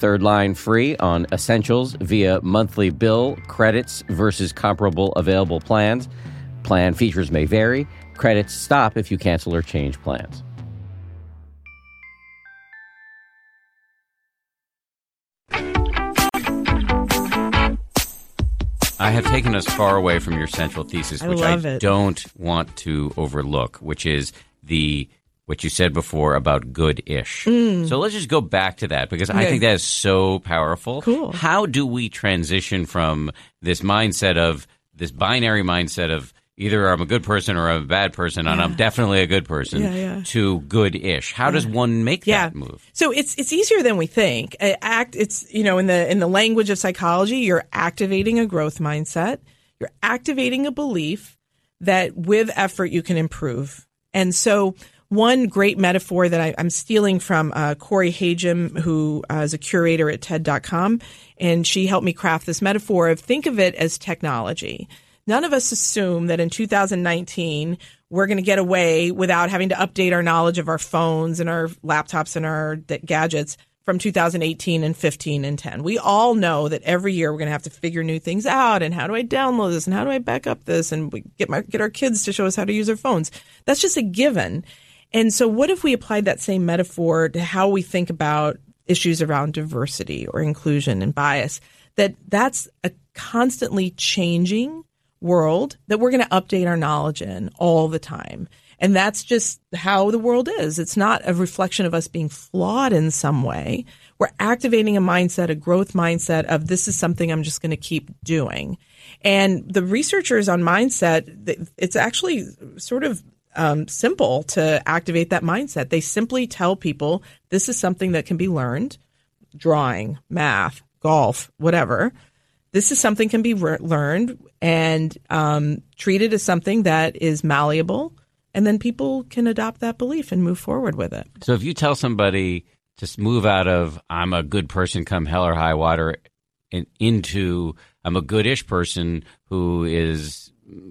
Third line free on essentials via monthly bill credits versus comparable available plans. Plan features may vary. Credits stop if you cancel or change plans. I have taken us far away from your central thesis, which I, I don't want to overlook, which is the what you said before about good-ish. Mm. So let's just go back to that, because okay. I think that is so powerful. Cool. How do we transition from this mindset of this binary mindset of either I'm a good person or I'm a bad person, yeah. and I'm definitely a good person, yeah, yeah. to good-ish? How yeah. does one make yeah. that move? So it's it's easier than we think. Act it's you know in the in the language of psychology, you're activating a growth mindset. You're activating a belief that with effort you can improve. And so one great metaphor that I, I'm stealing from uh, Corey Hagem, who uh, is a curator at TED dot com, and she helped me craft this metaphor of think of it as technology. None of us assume that in two thousand nineteen we're going to get away without having to update our knowledge of our phones and our laptops and our d- gadgets from two thousand eighteen and fifteen and ten. We all know that every year we're going to have to figure new things out, and how do I download this, and how do I back up this, and we get my, get our kids to show us how to use our phones. That's just a given. And so what if we applied that same metaphor to how we think about issues around diversity or inclusion and bias, that that's a constantly changing world that we're going to update our knowledge in all the time. And that's just how the world is. It's not a reflection of us being flawed in some way. We're activating a mindset, a growth mindset of this is something I'm just going to keep doing. And the researchers on mindset, it's actually sort of Um, simple to activate that mindset. They simply tell people this is something that can be learned, drawing, math, golf, whatever. This is something can be re- learned and um, treated as something that is malleable. And then people can adopt that belief and move forward with it. So if you tell somebody to move out of I'm a good person come hell or high water and into I'm a good-ish person who is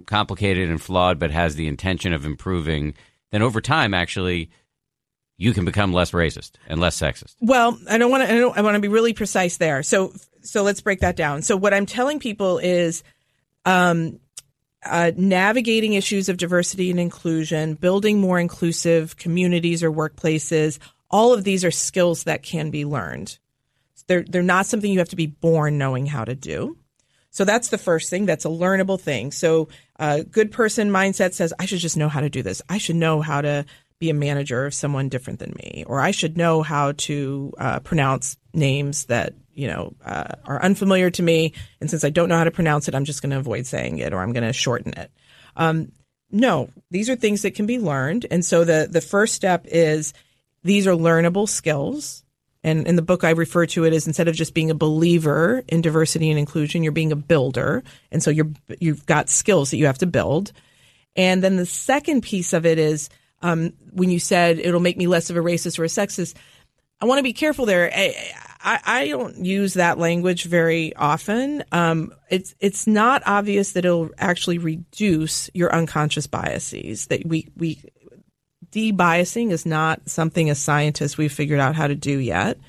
complicated and flawed, but has the intention of improving, then over time, actually, you can become less racist and less sexist. Well, I don't want to. I, I want to be really precise there. So, so let's break that down. So, what I'm telling people is, um, uh, navigating issues of diversity and inclusion, building more inclusive communities or workplaces. All of these are skills that can be learned. They're they're not something you have to be born knowing how to do. So that's the first thing. That's a learnable thing. So a uh, good person mindset says, I should just know how to do this. I should know how to be a manager of someone different than me, or I should know how to uh, pronounce names that, you know, uh, are unfamiliar to me. And since I don't know how to pronounce it, I'm just going to avoid saying it, or I'm going to shorten it. Um, no, these are things that can be learned. And so the, the first step is these are learnable skills. And in the book, I refer to it as instead of just being a believer in diversity and inclusion, you're being a builder. And so you're, you've got skills that you have to build. And then the second piece of it is um, when you said it'll make me less of a racist or a sexist, I want to be careful there. I, I, I don't use that language very often. Um, it's it's not obvious that it'll actually reduce your unconscious biases that we we. De-biasing is not something as scientists we've figured out how to do yet,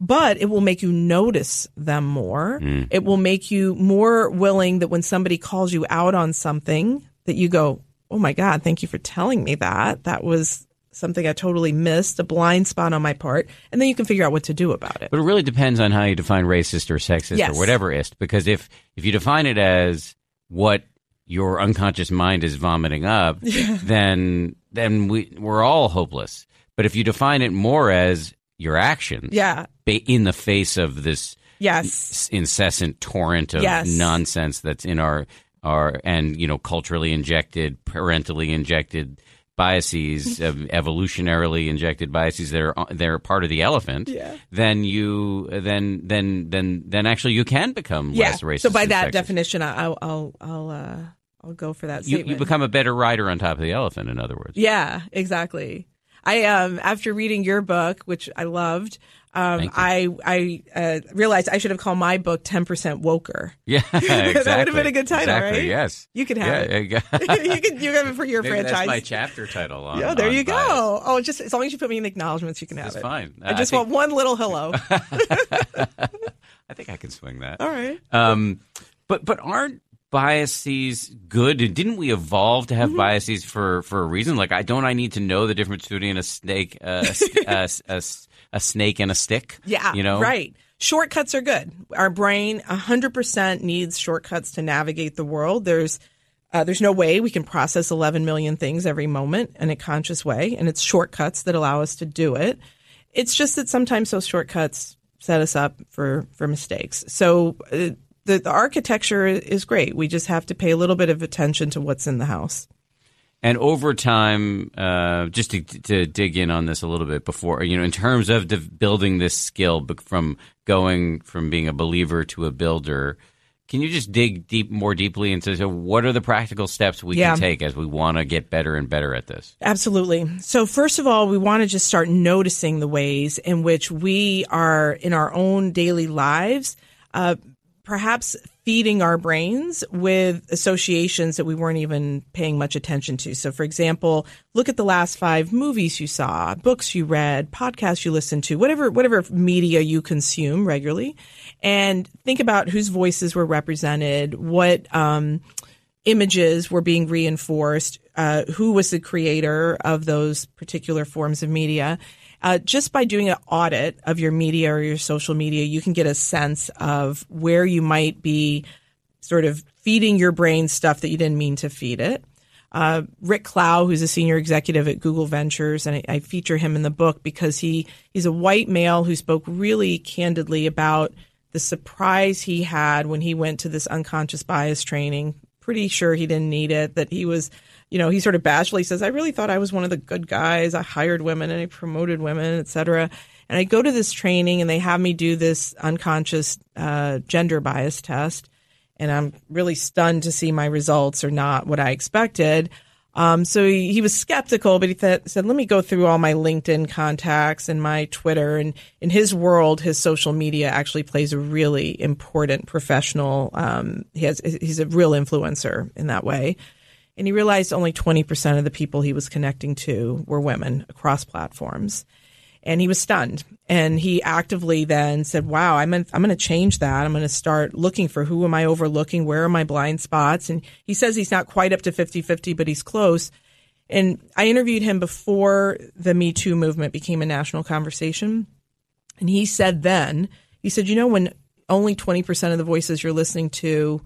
but it will make you notice them more. Mm. It will make you more willing that when somebody calls you out on something that you go, oh my God, thank you for telling me that. That was something I totally missed, a blind spot on my part. And then you can figure out what to do about it. But it really depends on how you define racist or sexist yes. or whateverist, because if, if you define it as what your unconscious mind is vomiting up, yeah. then... then we, we're all hopeless. But if you define it more as your actions yeah. ba- in the face of this yes. n- incessant torrent of yes. nonsense that's in our, our and, you know, culturally injected, parentally injected biases, uh, evolutionarily injected biases that are they're part of the elephant, yeah. then you then then then then actually you can become yeah. less racist. So by that sexist. definition, I'll I'll... I'll uh... I'll go for that statement. You, you become a better rider on top of the elephant, in other words. Yeah, exactly. I um, after reading your book, which I loved, Um, I I uh, realized I should have called my book ten percent Woker. Yeah, exactly. That would have been a good title, exactly, right? Yes. You can have yeah, it. You, you can you can have it for your Maybe franchise. That's my chapter title. On, yeah, there on you go. Bias. Oh, just as long as you put me in the acknowledgments, you can have that's it. That's fine. I just I think... want one little hello. I think I can swing that. All right. Um, but but aren't biases good? Didn't we evolve to have mm-hmm. biases for, for a reason? Like, I don't I need to know the difference between a snake uh, a, a, a, a snake and a stick? Yeah, you know, right. Shortcuts are good. Our brain one hundred percent needs shortcuts to navigate the world. There's uh, there's no way we can process eleven million things every moment in a conscious way, and it's shortcuts that allow us to do it. It's just that sometimes those shortcuts set us up for, for mistakes. So uh, the, the architecture is great. We just have to pay a little bit of attention to what's in the house. And over time, uh, just to, to dig in on this a little bit before, you know, in terms of de- building this skill from going from being a believer to a builder, can you just dig deep, more deeply into so what are the practical steps we yeah. can take as we want to get better and better at this? Absolutely. So first of all, we want to just start noticing the ways in which we are in our own daily lives, uh, perhaps feeding our brains with associations that we weren't even paying much attention to. So for example, look at the last five movies you saw, books you read, podcasts you listened to, whatever, whatever media you consume regularly. And think about whose voices were represented, what um, images were being reinforced, uh, who was the creator of those particular forms of media. Uh, just by doing an audit of your media or your social media, you can get a sense of where you might be sort of feeding your brain stuff that you didn't mean to feed it. Uh, Rick Klau, who's a senior executive at Google Ventures, and I, I feature him in the book because he, he's a white male who spoke really candidly about the surprise he had when he went to this unconscious bias training. Pretty sure he didn't need it, that he was, you know, he sort of bashfully says, I really thought I was one of the good guys. I hired women and I promoted women, et cetera. And I go to this training and they have me do this unconscious uh, gender bias test. And I'm really stunned to see my results are not what I expected. Um, so he, he was skeptical, but he th- said, let me go through all my LinkedIn contacts and my Twitter. And in his world, his social media actually plays a really important professional. Um, he has, he's a real influencer in that way. And he realized only twenty percent of the people he was connecting to were women across platforms. And he was stunned. And he actively then said, wow, I'm in, I'm going to change that. I'm going to start looking for who am I overlooking? Where are my blind spots? And he says he's not quite up to fifty-fifty, but he's close. And I interviewed him before the Me Too movement became a national conversation. And he said then, he said, you know, when only twenty percent of the voices you're listening to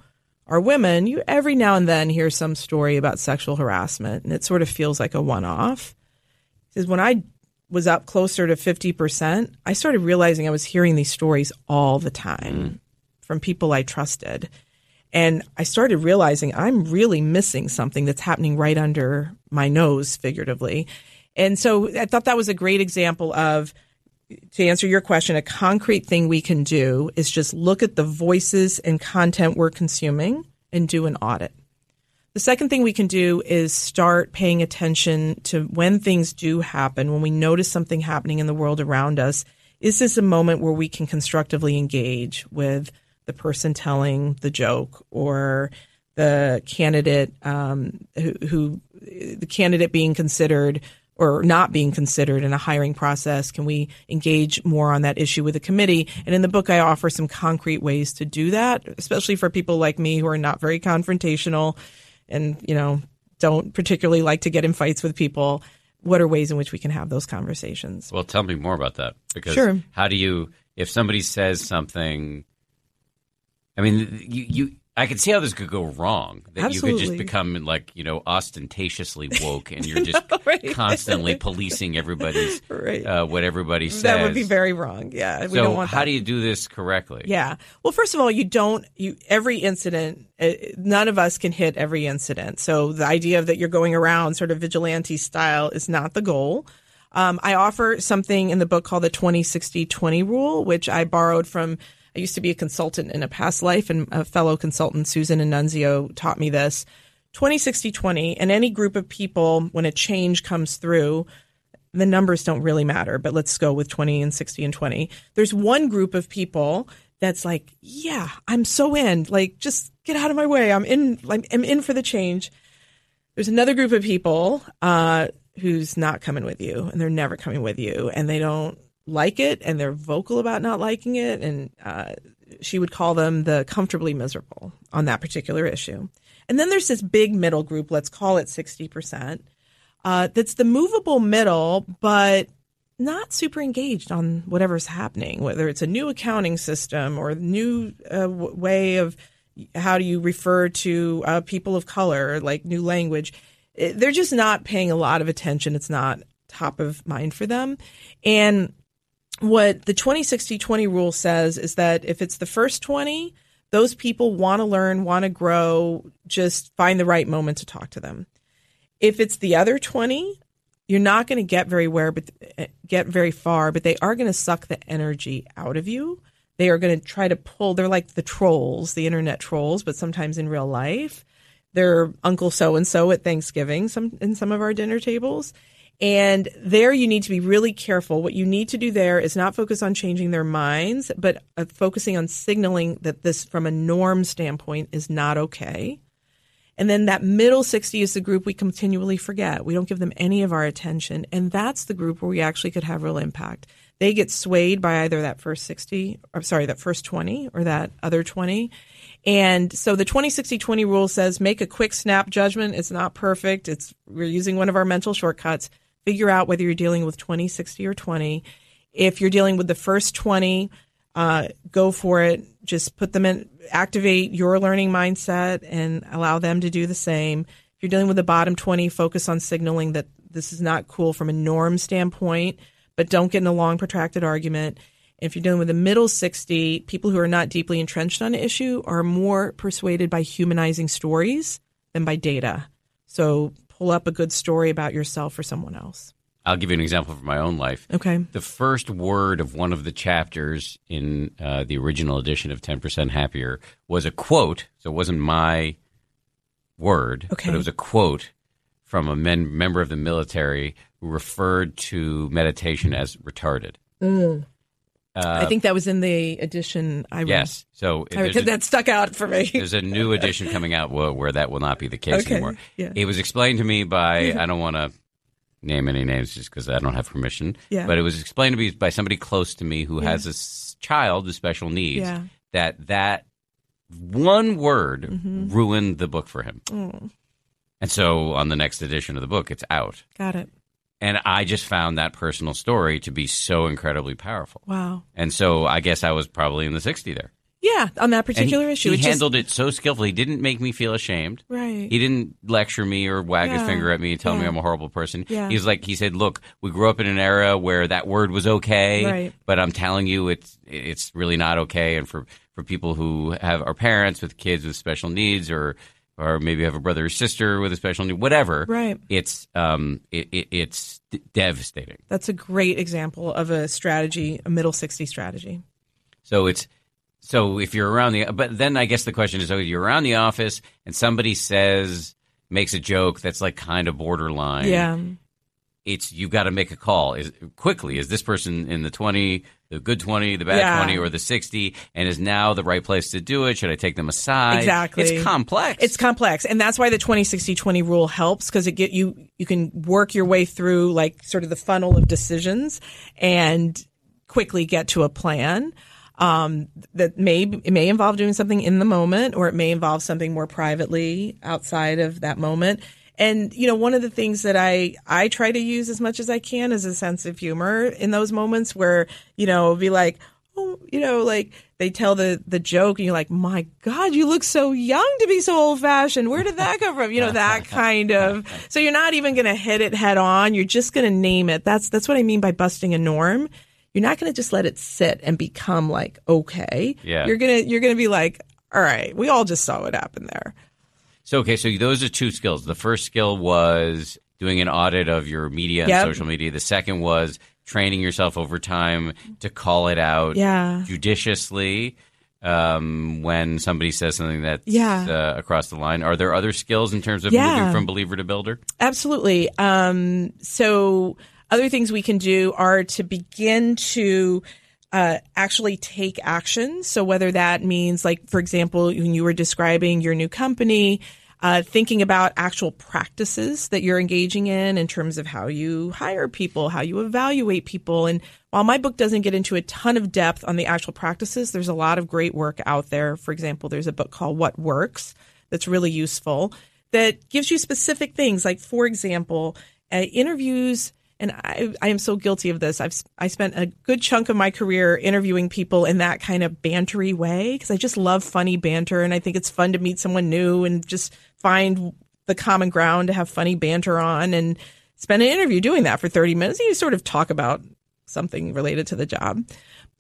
are women, you every now and then hear some story about sexual harassment. And it sort of feels like a one-off. He says, when I was up closer to fifty percent, I started realizing I was hearing these stories all the time mm. from people I trusted. And I started realizing I'm really missing something that's happening right under my nose, figuratively. And so I thought that was a great example of, to answer your question, a concrete thing we can do is just look at the voices and content we're consuming and do an audit. The second thing we can do is start paying attention to when things do happen, when we notice something happening in the world around us. Is this a moment where we can constructively engage with the person telling the joke or the candidate um, who, who the candidate being considered or not being considered in a hiring process? Can we engage more on that issue with a committee? And in the book, I offer some concrete ways to do that, especially for people like me who are not very confrontational and, you know, don't particularly like to get in fights with people. What are ways in which we can have those conversations? Well, tell me more about that. Because sure. How do you, if somebody says something, I mean, you, you I could see how this could go wrong. That Absolutely. You could just become like, you know, ostentatiously woke and you're just no, right? constantly policing everybody's, right. uh, what everybody says. That would be very wrong. Yeah. We so don't want how that. do you do this correctly? Yeah. Well, first of all, you don't, you every incident, uh, none of us can hit every incident. So the idea that you're going around sort of vigilante style is not the goal. Um, I offer something in the book called the twenty sixty twenty rule, which I borrowed from I used to be a consultant in a past life, and a fellow consultant, Susan Annunzio, taught me this. twenty sixty twenty, and any group of people, when a change comes through, the numbers don't really matter, but let's go with twenty and sixty and twenty. There's one group of people that's like, yeah, I'm so in, like, just get out of my way. I'm in, like, I'm in for the change. There's another group of people uh, who's not coming with you, and they're never coming with you, and they don't like it, and they're vocal about not liking it. And uh, she would call them the comfortably miserable on that particular issue. And then there's this big middle group, let's call it sixty percent, uh, that's the movable middle, but not super engaged on whatever's happening, whether it's a new accounting system or a new uh, w- way of how do you refer to uh, people of color, like new language. It, they're just not paying a lot of attention. It's not top of mind for them. And what the twenty sixty twenty rule says is that if it's the first twenty, those people want to learn, want to grow, just find the right moment to talk to them. If it's the other twenty, you're not going to get very where, but get very far, but they are going to suck the energy out of you. They are going to try to pull. They're like the trolls, the internet trolls, but sometimes in real life. They're Uncle So-and-so at Thanksgiving some in some of our dinner tables. And there you need to be really careful. What you need to do there is not focus on changing their minds, but uh, focusing on signaling that this, from a norm standpoint, is not okay. And then that middle sixty is the group we continually forget. We don't give them any of our attention. And that's the group where we actually could have real impact. They get swayed by either that first sixty, or sorry, that first twenty or that other twenty. And so the twenty sixty twenty rule says make a quick snap judgment. It's not perfect. It's we're using one of our mental shortcuts. Figure out whether you're dealing with twenty, sixty, or twenty. If you're dealing with the first twenty, uh, go for it. Just put them in, activate your learning mindset and allow them to do the same. If you're dealing with the bottom twenty, focus on signaling that this is not cool from a norm standpoint, but don't get in a long, protracted argument. If you're dealing with the middle sixty, people who are not deeply entrenched on an issue are more persuaded by humanizing stories than by data. So pull up a good story about yourself or someone else. I'll give you an example from my own life. Okay. The first word of one of the chapters in uh, the original edition of ten percent Happier was a quote. So it wasn't my word, okay, but it was a quote from a men- member of the military who referred to meditation as retarded. Mm. Uh, I think that was in the edition I read. Yes. So I read, a, that stuck out for me. There's a new edition coming out where, where that will not be the case okay, anymore. Yeah. It was explained to me by, I don't want to name any names just because I don't have permission, yeah. but it was explained to me by somebody close to me who yeah. has a child with special needs yeah. that that one word mm-hmm. ruined the book for him. Mm. And so on the next edition of the book, it's out. Got it. And I just found that personal story to be so incredibly powerful. Wow. And so I guess I was probably in the sixty there. Yeah, on that particular he, issue. He it handled just... it so skillfully. He didn't make me feel ashamed. Right. He didn't lecture me or wag yeah. his finger at me and tell yeah. me I'm a horrible person. Yeah. He was like, he said, look, we grew up in an era where that word was okay, right. but I'm telling you it's it's really not okay. And for, for people who have are parents with kids with special needs or or maybe have a brother or sister with a special need, whatever. Right. It's um, it, it, it's d- devastating. That's a great example of a strategy, a middle sixty strategy. So it's so if you're around the, but then I guess the question is, oh, you're around the office and somebody says, makes a joke that's like kind of borderline. Yeah. It's you've got to make a call is quickly. Is this person in the twenty, the good twenty, the bad yeah. twenty, or the sixty? And is now the right place to do it? Should I take them aside? Exactly. It's complex. It's complex. And that's why the twenty sixty twenty rule helps, because it get you you can work your way through like sort of the funnel of decisions and quickly get to a plan. Um, that may it may involve doing something in the moment, or it may involve something more privately outside of that moment. And, you know, one of the things that I, I try to use as much as I can is a sense of humor in those moments where, you know, it'll be like, oh, you know, like they tell the, the joke and you're like, my God, you look so young to be so old fashioned. Where did that come from? You know, that kind of. So you're not even going to hit it head on. You're just going to name it. That's that's what I mean by busting a norm. You're not going to just let it sit and become like, OK, yeah. you're going to you're going to be like, all right, we all just saw what happened there. So, okay, so those are two skills. The first skill was doing an audit of your media and yep. social media. The second was training yourself over time to call it out yeah. judiciously um, when somebody says something that's yeah. uh, across the line. Are there other skills in terms of yeah. moving from believer to builder? Absolutely. Um, so Other things we can do are to begin to uh actually take action. So whether that means, like, for example, when you were describing your new company, Uh, thinking about actual practices that you're engaging in, in terms of how you hire people, how you evaluate people. And while my book doesn't get into a ton of depth on the actual practices, there's a lot of great work out there. For example, there's a book called What Works that's really useful, that gives you specific things. Like, for example, uh, interviews. And I, I am so guilty of this. I've I spent a good chunk of my career interviewing people in that kind of bantery way, because I just love funny banter. And I think it's fun to meet someone new and just find the common ground to have funny banter on, and spend an interview doing that for thirty minutes. And you sort of talk about something related to the job.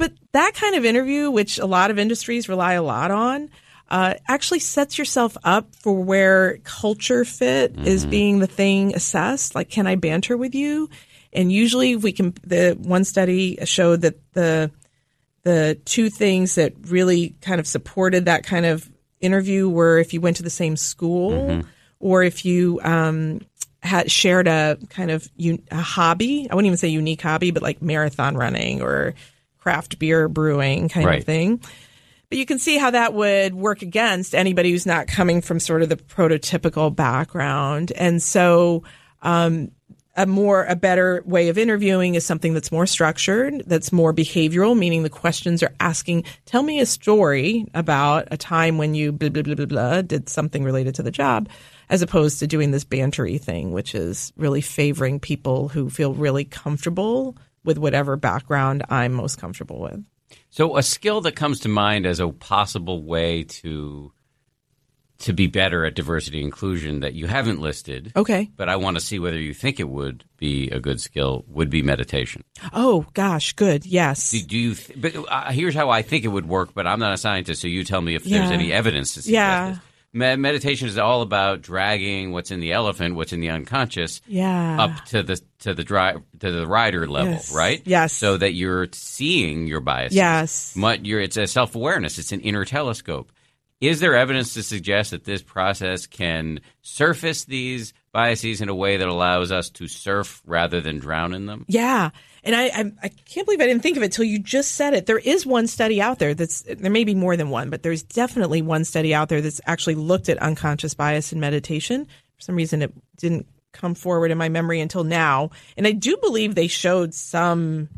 But that kind of interview, which a lot of industries rely a lot on, uh, actually sets yourself up for where culture fit mm-hmm. is being the thing assessed. Like, can I banter with you? And usually we can, the one study showed that the the two things that really kind of supported that kind of interview were if you went to the same school mm-hmm. or if you um, had shared a kind of un, a hobby. I wouldn't even say unique hobby, but like marathon running or craft beer brewing kind right. of thing. But you can see how that would work against anybody who's not coming from sort of the prototypical background. And so um, a more a better way of interviewing is something that's more structured, that's more behavioral, meaning the questions are asking, tell me a story about a time when you blah, blah, blah, blah, blah, did something related to the job, as opposed to doing this bantery thing, which is really favoring people who feel really comfortable with whatever background I'm most comfortable with. So a skill that comes to mind as a possible way to to be better at diversity inclusion that you haven't listed, okay, but I want to see whether you think it would be a good skill, would be meditation. Oh, gosh, good, yes. Do, do you? Th- but uh, here's how I think it would work, but I'm not a scientist, so you tell me if yeah. there's any evidence to suggest yeah. this. Med- meditation is all about dragging what's in the elephant, what's in the unconscious, yeah. up to the to the dri- to the rider level, yes. right? Yes. So that you're seeing your biases. Yes. Much, you're, it's a self-awareness. It's an inner telescope. Is there evidence to suggest that this process can surface these biases in a way that allows us to surf rather than drown in them? Yeah. And I, I, I can't believe I didn't think of it till you just said it. There is one study out there that's, there may be more than one, but there's definitely one study out there that's actually looked at unconscious bias in meditation. For some reason, it didn't come forward in my memory until now. And I do believe they showed some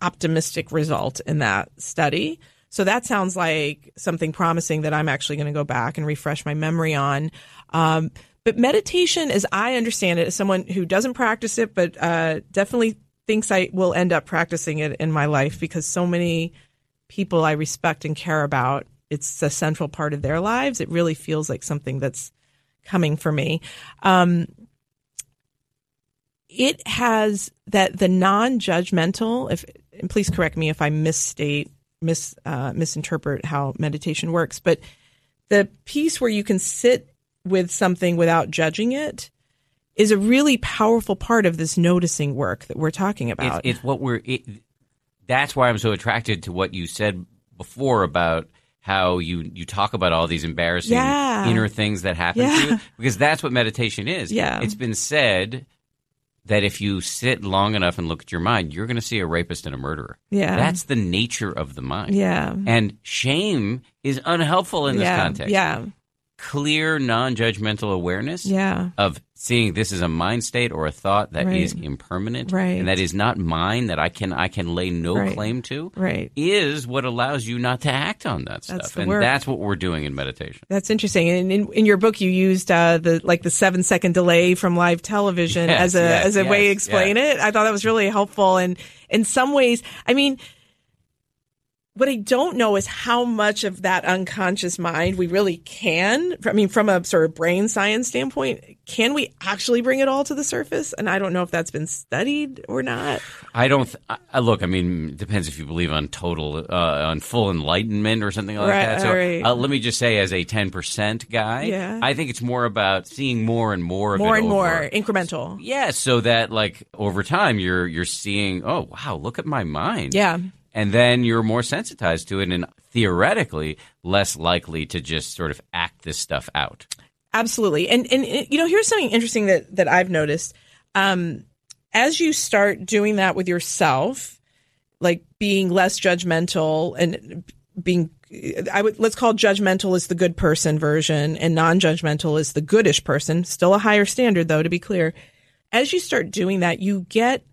optimistic result in that study. So that sounds like something promising that I'm actually going to go back and refresh my memory on. Um, but meditation, as I understand it, as someone who doesn't practice it, but uh, definitely thinks I will end up practicing it in my life, because so many people I respect and care about, it's a central part of their lives. It really feels like something that's coming for me. Um, it has that the non-judgmental, if, and please correct me if I misstate, Mis, uh, misinterpret how meditation works. But the piece where you can sit with something without judging it is a really powerful part of this noticing work that we're talking about. It's, it's what we're. It, that's why I'm so attracted to what you said before about how you, you talk about all these embarrassing yeah. inner things that happen yeah. to you, because that's what meditation is. Yeah. It's been said that if you sit long enough and look at your mind, you're going to see a rapist and a murderer. Yeah. That's the nature of the mind. Yeah. And shame is unhelpful in this yeah. context. Yeah. Clear, non-judgmental awareness yeah. of seeing this is a mind state or a thought that right. is impermanent right. and that is not mine, that I can I can lay no right. claim to, right. is what allows you not to act on that that's stuff. And work. That's what we're doing in meditation. That's interesting. And in, in your book, you used uh, the like the seven second delay from live television yes, as a yes, as a yes, way to explain yes. it. I thought that was really helpful. And in some ways, I mean, what I don't know is how much of that unconscious mind we really can, I mean, from a sort of brain science standpoint, can we actually bring it all to the surface? And I don't know if that's been studied or not. I don't, th- I, look, I mean, it depends if you believe on total, uh, on full enlightenment or something like right, that. So right. uh, let me just say, as a ten percent guy, yeah. I think it's more about seeing more and more of more it. More and over. more, incremental. So, yeah, so that like over time you're, you're seeing, oh, wow, look at my mind. Yeah. And then you're more sensitized to it and theoretically less likely to just sort of act this stuff out. Absolutely. And, and you know, here's something interesting that, that I've noticed. Um, as you start doing that with yourself, like being less judgmental and being, I would, let's call judgmental is the good person version and non-judgmental is the goodish person, still a higher standard though, to be clear. As you start doing that, you get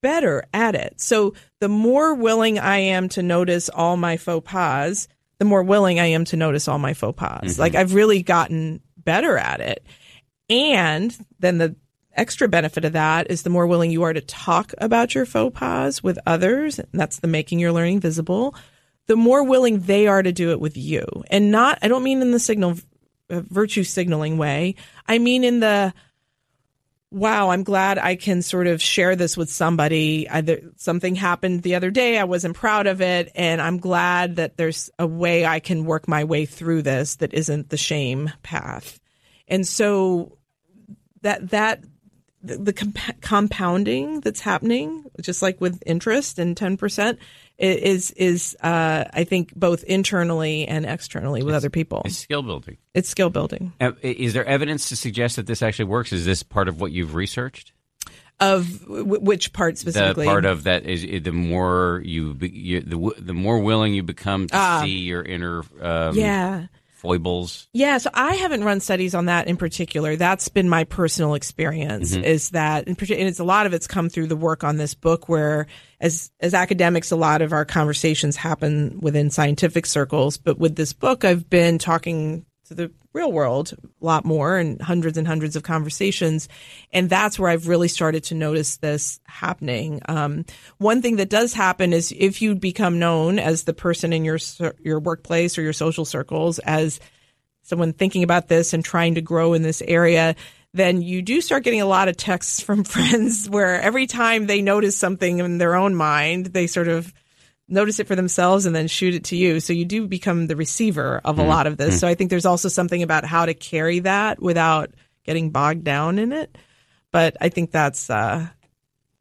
better at it. So the more willing I am to notice all my faux pas, the more willing I am to notice all my faux pas. Mm-hmm. Like I've really gotten better at it. And then the extra benefit of that is the more willing you are to talk about your faux pas with others, and that's the making your learning visible, the more willing they are to do it with you. And not, I don't mean in the signal, uh, virtue signaling way. I mean in the, wow, I'm glad I can sort of share this with somebody. I, th- something happened the other day. I wasn't proud of it. And I'm glad that there's a way I can work my way through this that isn't the shame path. And so that, that, the, the comp- compounding that's happening, just like with interest and ten percent, is, is, uh, I think both internally and externally with it's, other people. It's skill building. It's skill building. Uh, is there evidence to suggest that this actually works? Is this part of what you've researched? Of w- which part specifically? The part of that is, is the more you, be, you the, the more willing you become to uh, see your inner um, yeah. foibles. Yeah. So I haven't run studies on that in particular. That's been my personal experience. Mm-hmm. Is that, and it's a lot of it's come through the work on this book, where as as academics, a lot of our conversations happen within scientific circles. But with this book, I've been talking to the real world a lot more, and hundreds and hundreds of conversations. And that's where I've really started to notice this happening. Um, one thing that does happen is if you become known as the person in your, your workplace or your social circles as someone thinking about this and trying to grow in this area, then you do start getting a lot of texts from friends where every time they notice something in their own mind, they sort of notice it for themselves and then shoot it to you. So you do become the receiver of a mm-hmm. lot of this. Mm-hmm. So I think there's also something about how to carry that without getting bogged down in it. But I think that's uh,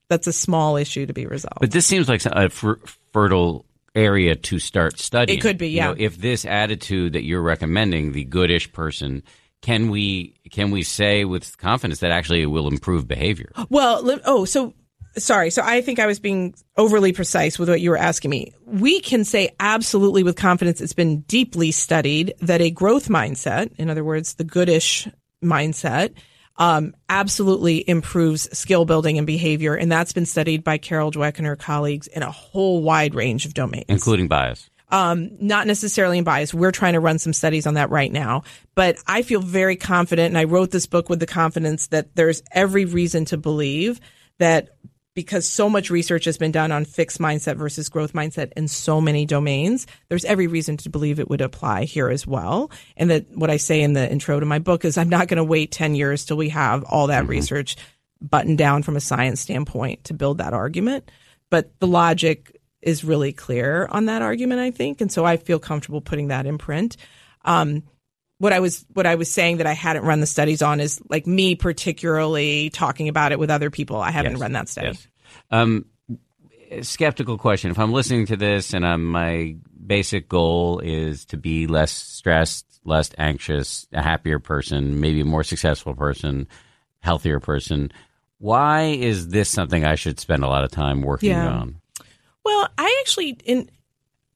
that's a small issue to be resolved. But this seems like a fer- fertile area to start studying. It could be, yeah. You know, if this attitude that you're recommending, the goodish person, can we can we say with confidence that actually it will improve behavior? Well, oh, so... Sorry. So I think I was being overly precise with what you were asking me. We can say absolutely with confidence, it's been deeply studied that a growth mindset, in other words, the goodish mindset, um, absolutely improves skill building and behavior. And that's been studied by Carol Dweck and her colleagues in a whole wide range of domains, including bias. Um, not necessarily in bias. We're trying to run some studies on that right now. But I feel very confident, and I wrote this book with the confidence that there's every reason to believe that, because so much research has been done on fixed mindset versus growth mindset in so many domains, there's every reason to believe it would apply here as well. And that what I say in the intro to my book is I'm not going to wait ten years till we have all that mm-hmm. research buttoned down from a science standpoint to build that argument. But the logic is really clear on that argument, I think. And so I feel comfortable putting that in print. Um, What I was what I was saying that I hadn't run the studies on is like me particularly talking about it with other people. I haven't yes, run that study. Yes. Um, skeptical question. If I'm listening to this and I'm, my basic goal is to be less stressed, less anxious, a happier person, maybe a more successful person, healthier person, why is this something I should spend a lot of time working yeah. on? Well, I actually in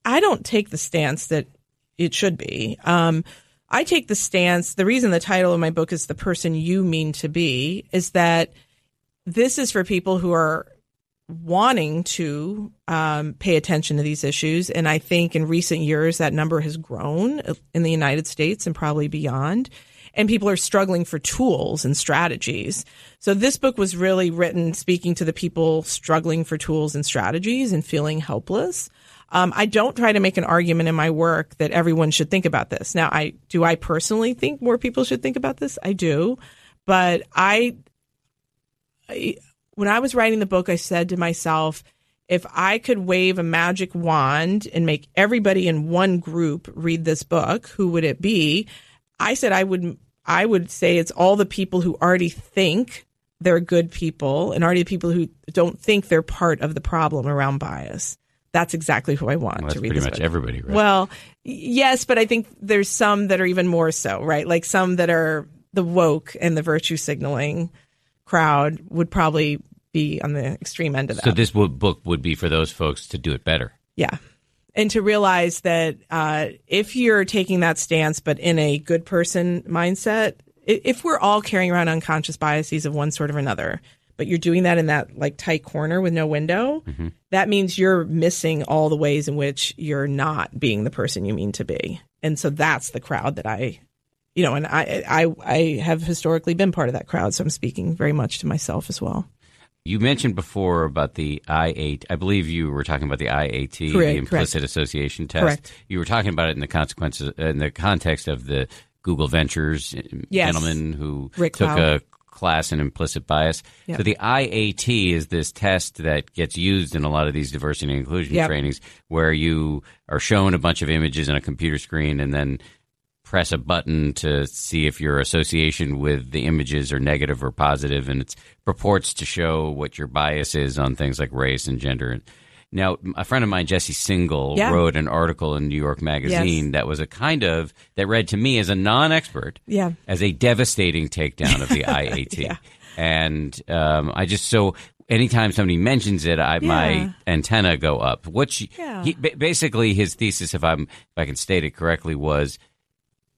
I don't take the stance that it should be. Um I take the stance, the reason the title of my book is The Person You Mean to Be, is that this is for people who are wanting to um, pay attention to these issues. And I think in recent years, that number has grown in the United States and probably beyond. And people are struggling for tools and strategies. So this book was really written speaking to the people struggling for tools and strategies and feeling helpless. Um, I don't try to make an argument in my work that everyone should think about this. Now, I do I personally think more people should think about this? I do. But I, I when I was writing the book, I said to myself, if I could wave a magic wand and make everybody in one group read this book, who would it be? I said I would I would say it's all the people who already think they're good people and already people who don't think they're part of the problem around bias. That's exactly who I want well, to read this book. That's pretty much everybody, right? Well, yes, but I think there's some that are even more so, right? Like some that are the woke and the virtue signaling crowd would probably be on the extreme end of that. So this book would be for those folks to do it better. Yeah. And to realize that uh, if you're taking that stance, but in a good person mindset, if we're all carrying around unconscious biases of one sort or another, but you're doing that in that like tight corner with no window, mm-hmm. that means you're missing all the ways in which you're not being the person you mean to be. And so that's the crowd that I, you know, and I, I, I have historically been part of that crowd. So I'm speaking very much to myself as well. You mentioned before about the I A T. I believe you were talking about the I A T, correct, the implicit correct. association test. Correct. You were talking about it in the consequences, in the context of the Google Ventures yes. gentleman who Rick took Klau. a class in implicit bias. Yep. So the I A T is this test that gets used in a lot of these diversity and inclusion yep. trainings, where you are shown a bunch of images on a computer screen and then press a button to see if your association with the images are negative or positive, and it purports to show what your bias is on things like race and gender. Now, a friend of mine, Jesse Single, yeah. wrote an article in New York Magazine yes. that was a kind of – that read to me as a non-expert yeah. as a devastating takedown of the I A T. Yeah. And um, I just – so anytime somebody mentions it, I, yeah. my antenna go up. What she, yeah. he, basically, his thesis, if, I'm, if I can state it correctly, was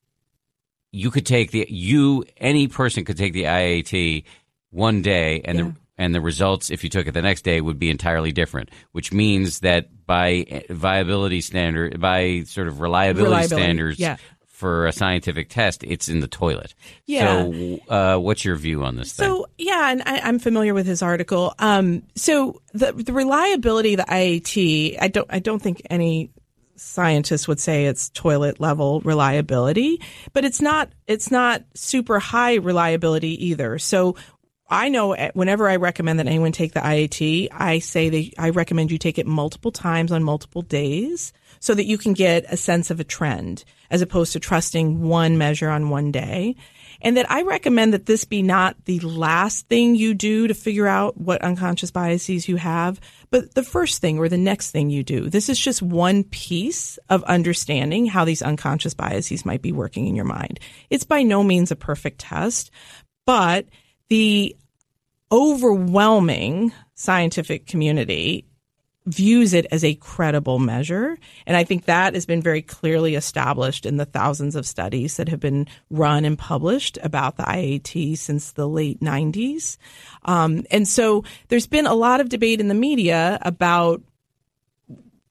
– You could take the you any person could take the I A T one day, and yeah. the and the results, if you took it the next day, would be entirely different. Which means that by viability standard, by sort of reliability, reliability. standards yeah. for a scientific test, it's in the toilet. Yeah. So, uh, what's your view on this? So, thing? So yeah, and I, I'm familiar with his article. Um, so the the reliability of the I A T, I don't I don't think any. scientists would say it's toilet level reliability, but it's not, it's not super high reliability either. So I know whenever I recommend that anyone take the I A T, I say that I recommend you take it multiple times on multiple days so that you can get a sense of a trend as opposed to trusting one measure on one day. And that I recommend that this be not the last thing you do to figure out what unconscious biases you have, but the first thing or the next thing you do. This is just one piece of understanding how these unconscious biases might be working in your mind. It's by no means a perfect test, but the overwhelming scientific community views it as a credible measure. And I think that has been very clearly established in the thousands of studies that have been run and published about the I A T since the late nineties. Um, and so there's been a lot of debate in the media about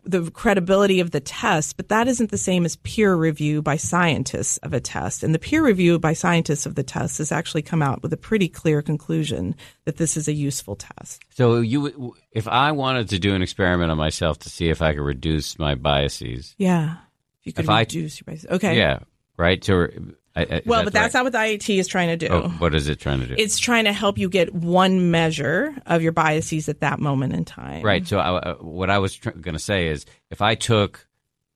the credibility of the test, but that isn't the same as peer review by scientists of a test. And the peer review by scientists of the test has actually come out with a pretty clear conclusion that this is a useful test. So you, if I wanted to do an experiment on myself to see if I could reduce my biases. Yeah. If you could if reduce I, your biases. Okay. Yeah. Right. So, I, I, well, that but that's right? not what the I A T is trying to do. Oh, what is it trying to do? It's trying to help you get one measure of your biases at that moment in time. Right. So I, what I was tr- going to say is if I took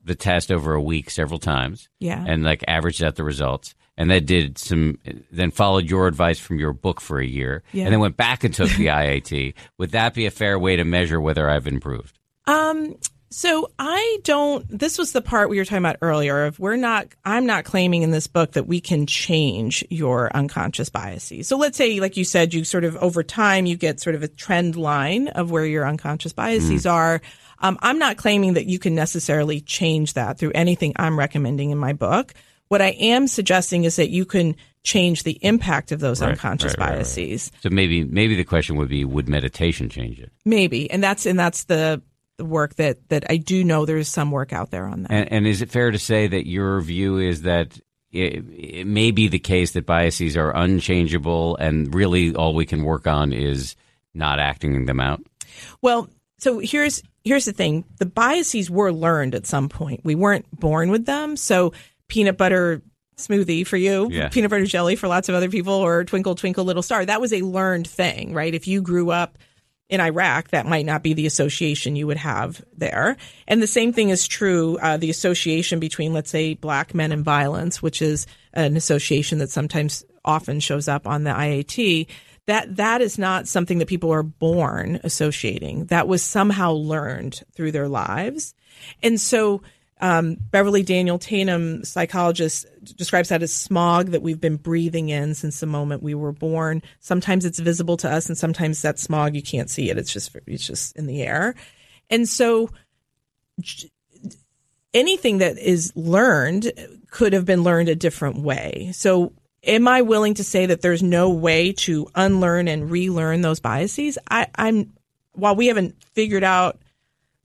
the test over a week several times yeah. and like averaged out the results and then did some then followed your advice from your book for a year yeah. and then went back and took the I A T, would that be a fair way to measure whether I've improved? Um So I don't, this was the part we were talking about earlier of we're not, I'm not claiming in this book that we can change your unconscious biases. So let's say, like you said, you sort of over time, you get sort of a trend line of where your unconscious biases mm. are. Um, I'm not claiming that you can necessarily change that through anything I'm recommending in my book. What I am suggesting is that you can change the impact of those right, unconscious right, biases. Right, right. So maybe, maybe the question would be, would meditation change it? Maybe. And that's, and that's the, the work that, that I do know there's some work out there on that. And, and is it fair to say that your view is that it, it may be the case that biases are unchangeable and really all we can work on is not acting them out? Well, so here's here's the thing. The biases were learned at some point. We weren't born with them. So peanut butter smoothie for you, yeah. peanut butter jelly for lots of other people, or twinkle, twinkle, little star. That was a learned thing, right? If you grew up in Iraq, that might not be the association you would have there. And the same thing is true, uh, the association between, let's say, black men and violence, which is an association that sometimes often shows up on the I A T, that that is not something that people are born associating. That was somehow learned through their lives. And so Um, Beverly Daniel Tatum, psychologist, describes that as smog that we've been breathing in since the moment we were born. Sometimes it's visible to us, and sometimes that smog, you can't see it. It's just it's just in the air. And so anything that is learned could have been learned a different way. So am I willing to say that there's no way to unlearn and relearn those biases? I, I'm while we haven't figured out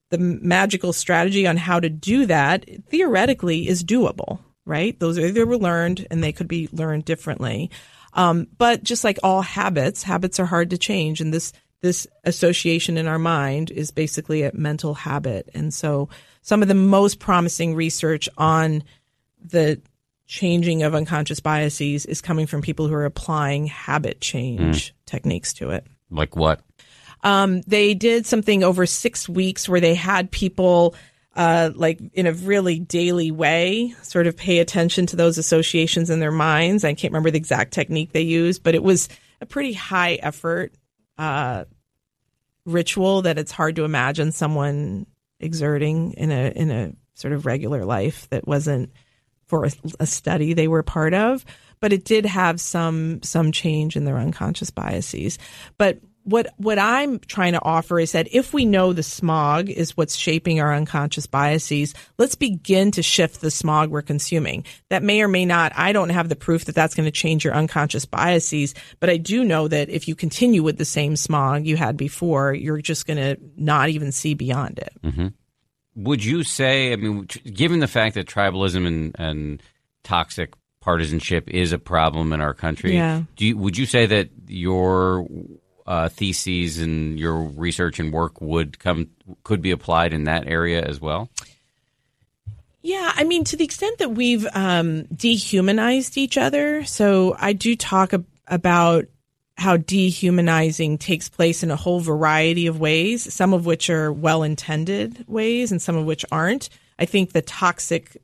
the magical strategy on how to do that, theoretically is doable, right? Those are, they were learned and they could be learned differently. Um, but just like all habits, habits are hard to change. And this, this association in our mind is basically a mental habit. And so some of the most promising research on the changing of unconscious biases is coming from people who are applying habit change mm. techniques to it. Like what? Um, they did something over six weeks where they had people uh, like in a really daily way sort of pay attention to those associations in their minds. I can't remember the exact technique they used, but it was a pretty high effort uh, ritual that it's hard to imagine someone exerting in a in a sort of regular life that wasn't for a, a study they were part of. But it did have some some change in their unconscious biases. But What what I'm trying to offer is that if we know the smog is what's shaping our unconscious biases, let's begin to shift the smog we're consuming. That may or may not, I don't have the proof that that's going to change your unconscious biases, but I do know that if you continue with the same smog you had before, you're just going to not even see beyond it. Mm-hmm. Would you say, I mean, given the fact that tribalism and, and toxic partisanship is a problem in our country, yeah. do you, would you say that your... Uh, theses and your research and work would come could be applied in that area as well? Yeah, I mean, to the extent that we've um, dehumanized each other. So I do talk ab- about how dehumanizing takes place in a whole variety of ways, some of which are well-intended ways and some of which aren't. I think the toxic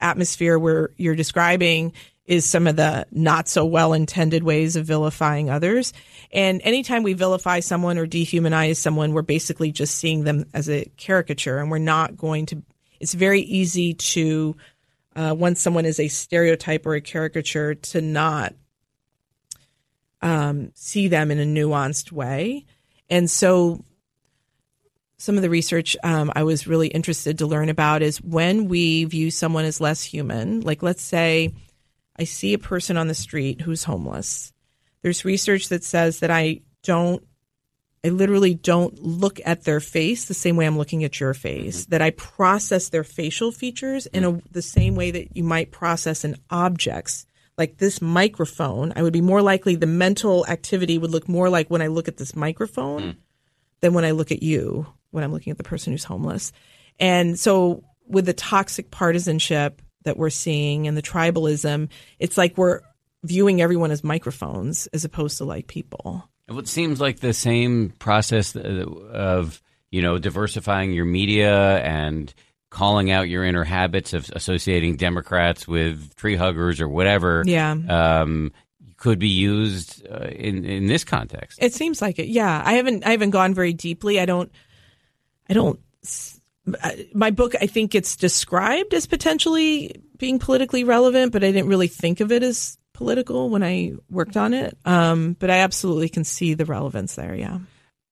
atmosphere where you're describing is some of the not so well-intended ways of vilifying others. And anytime we vilify someone or dehumanize someone, we're basically just seeing them as a caricature, and we're not going to – it's very easy to uh, – once someone is a stereotype or a caricature, to not um, see them in a nuanced way. And so some of the research um, I was really interested to learn about is when we view someone as less human, like let's say – I see a person on the street who's homeless. There's research that says that I don't, I literally don't look at their face the same way I'm looking at your face, that I process their facial features in a, the same way that you might process an object's, like this microphone. I would be more likely, the mental activity would look more like when I look at this microphone mm. than when I look at you, when I'm looking at the person who's homeless. And so with the toxic partisanship that we're seeing and the tribalism, it's like we're viewing everyone as microphones as opposed to like people. Well, it seems like the same process of, you know, diversifying your media and calling out your inner habits of associating Democrats with tree huggers or whatever. Yeah. Um, could be used uh, in, in this context. It seems like it. Yeah. I haven't, I haven't gone very deeply. I don't, I don't, my book, I think it's described as potentially being politically relevant, but I didn't really think of it as political when I worked on it. Um, but I absolutely can see the relevance there, yeah.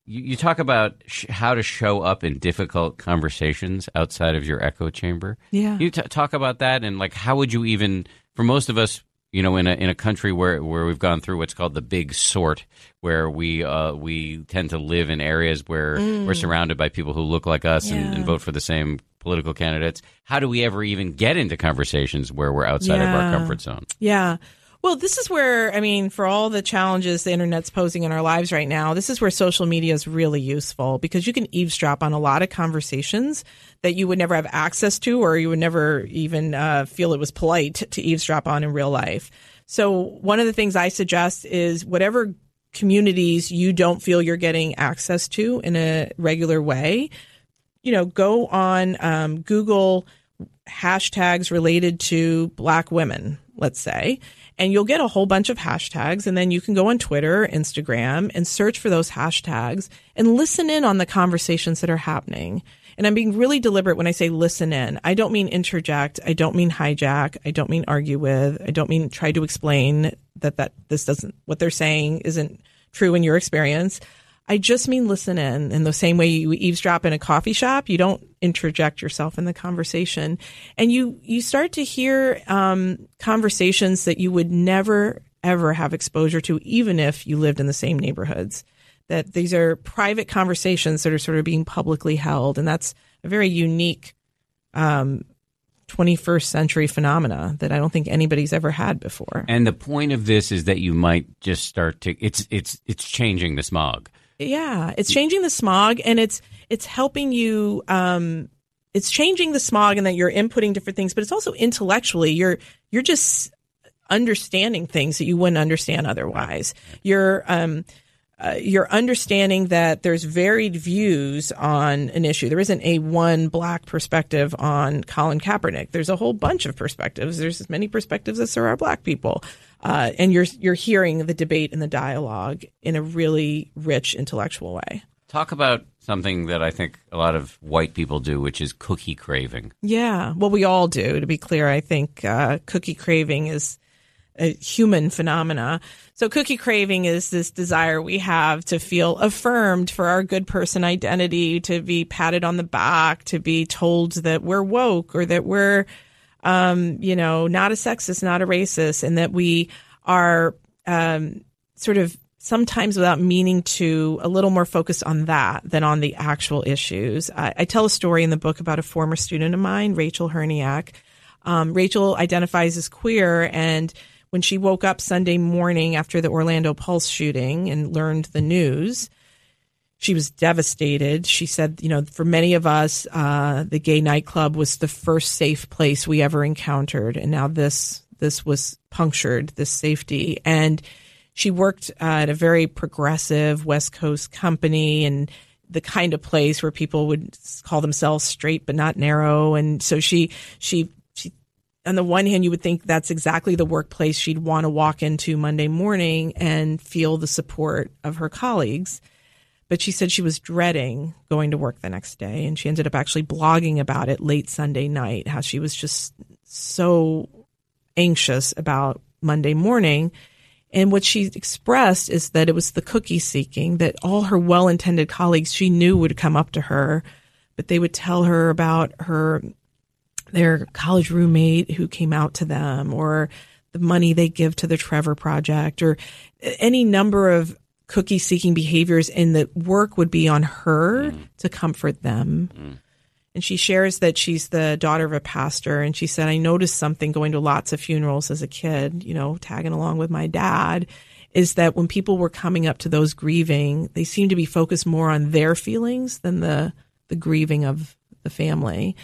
You, you talk about sh- how to show up in difficult conversations outside of your echo chamber. Yeah. You t- talk about that and, like, how would you even, for most of us, you know, in a in a country where, where we've gone through what's called the big sort, where we uh, we tend to live in areas where mm. we're surrounded by people who look like us yeah. and, and vote for the same political candidates. How do we ever even get into conversations where we're outside yeah. of our comfort zone? Yeah. Well, this is where, I mean, for all the challenges the internet's posing in our lives right now, this is where social media is really useful because you can eavesdrop on a lot of conversations that you would never have access to, or you would never even uh, feel it was polite to eavesdrop on in real life. So one of the things I suggest is whatever communities you don't feel you're getting access to in a regular way, you know, go on um, Google hashtags related to Black women let's say, and you'll get a whole bunch of hashtags. And then you can go on Twitter, Instagram, and search for those hashtags and listen in on the conversations that are happening. And I'm being really deliberate when I say listen in. I don't mean interject. I don't mean hijack. I don't mean argue with. I don't mean try to explain that, that this doesn't, what they're saying isn't true in your experience. I just mean listen in. In the same way you eavesdrop in a coffee shop, you don't interject yourself in the conversation. And you, you start to hear um, conversations that you would never, ever have exposure to, even if you lived in the same neighborhoods. That these are private conversations that are sort of being publicly held. And that's a very unique um, twenty-first century phenomena that I don't think anybody's ever had before. And the point of this is that you might just start to, it's it's it's changing the smog. Yeah, it's changing the smog, and it's it's helping you, um, it's changing the smog and that you're inputting different things, but it's also intellectually, you're you're just understanding things that you wouldn't understand otherwise. You're... Um, Uh, you're understanding that there's varied views on an issue. There isn't a one black perspective on Colin Kaepernick. There's a whole bunch of perspectives. There's as many perspectives as there are black people. Uh, and you're you're hearing the debate and the dialogue in a really rich intellectual way. Talk about something that I think a lot of white people do, which is cookie craving. Yeah. Well, we all do. To be clear, I think uh, cookie craving is a human phenomena. So cookie craving is this desire we have to feel affirmed for our good person identity, to be patted on the back, to be told that we're woke or that we're, um, you know, not a sexist, not a racist, and that we are um, sort of sometimes without meaning to a little more focused on that than on the actual issues. I, I tell a story in the book about a former student of mine, Rachel Herniak. Um, Rachel identifies as queer, and when she woke up Sunday morning after the Orlando Pulse shooting and learned the news, she was devastated. She said, you know, for many of us, uh, the gay nightclub was the first safe place we ever encountered. And now this this was punctured, this safety. And she worked uh, at a very progressive West Coast company, and the kind of place where people would call themselves straight but not narrow. And so she she. On the one hand, you would think that's exactly the workplace she'd want to walk into Monday morning and feel the support of her colleagues. But she said she was dreading going to work the next day. And she ended up actually blogging about it late Sunday night, how she was just so anxious about Monday morning. And what she expressed is that it was the cookie seeking, that all her well-intended colleagues she knew would come up to her, but they would tell her about her their college roommate who came out to them, or the money they give to the Trevor Project, or any number of cookie seeking behaviors, and the work would be on her mm. to comfort them. Mm. And she shares that she's the daughter of a pastor. And she said, I noticed something going to lots of funerals as a kid, you know, tagging along with my dad, is that when people were coming up to those grieving, they seemed to be focused more on their feelings than the, the grieving of the family.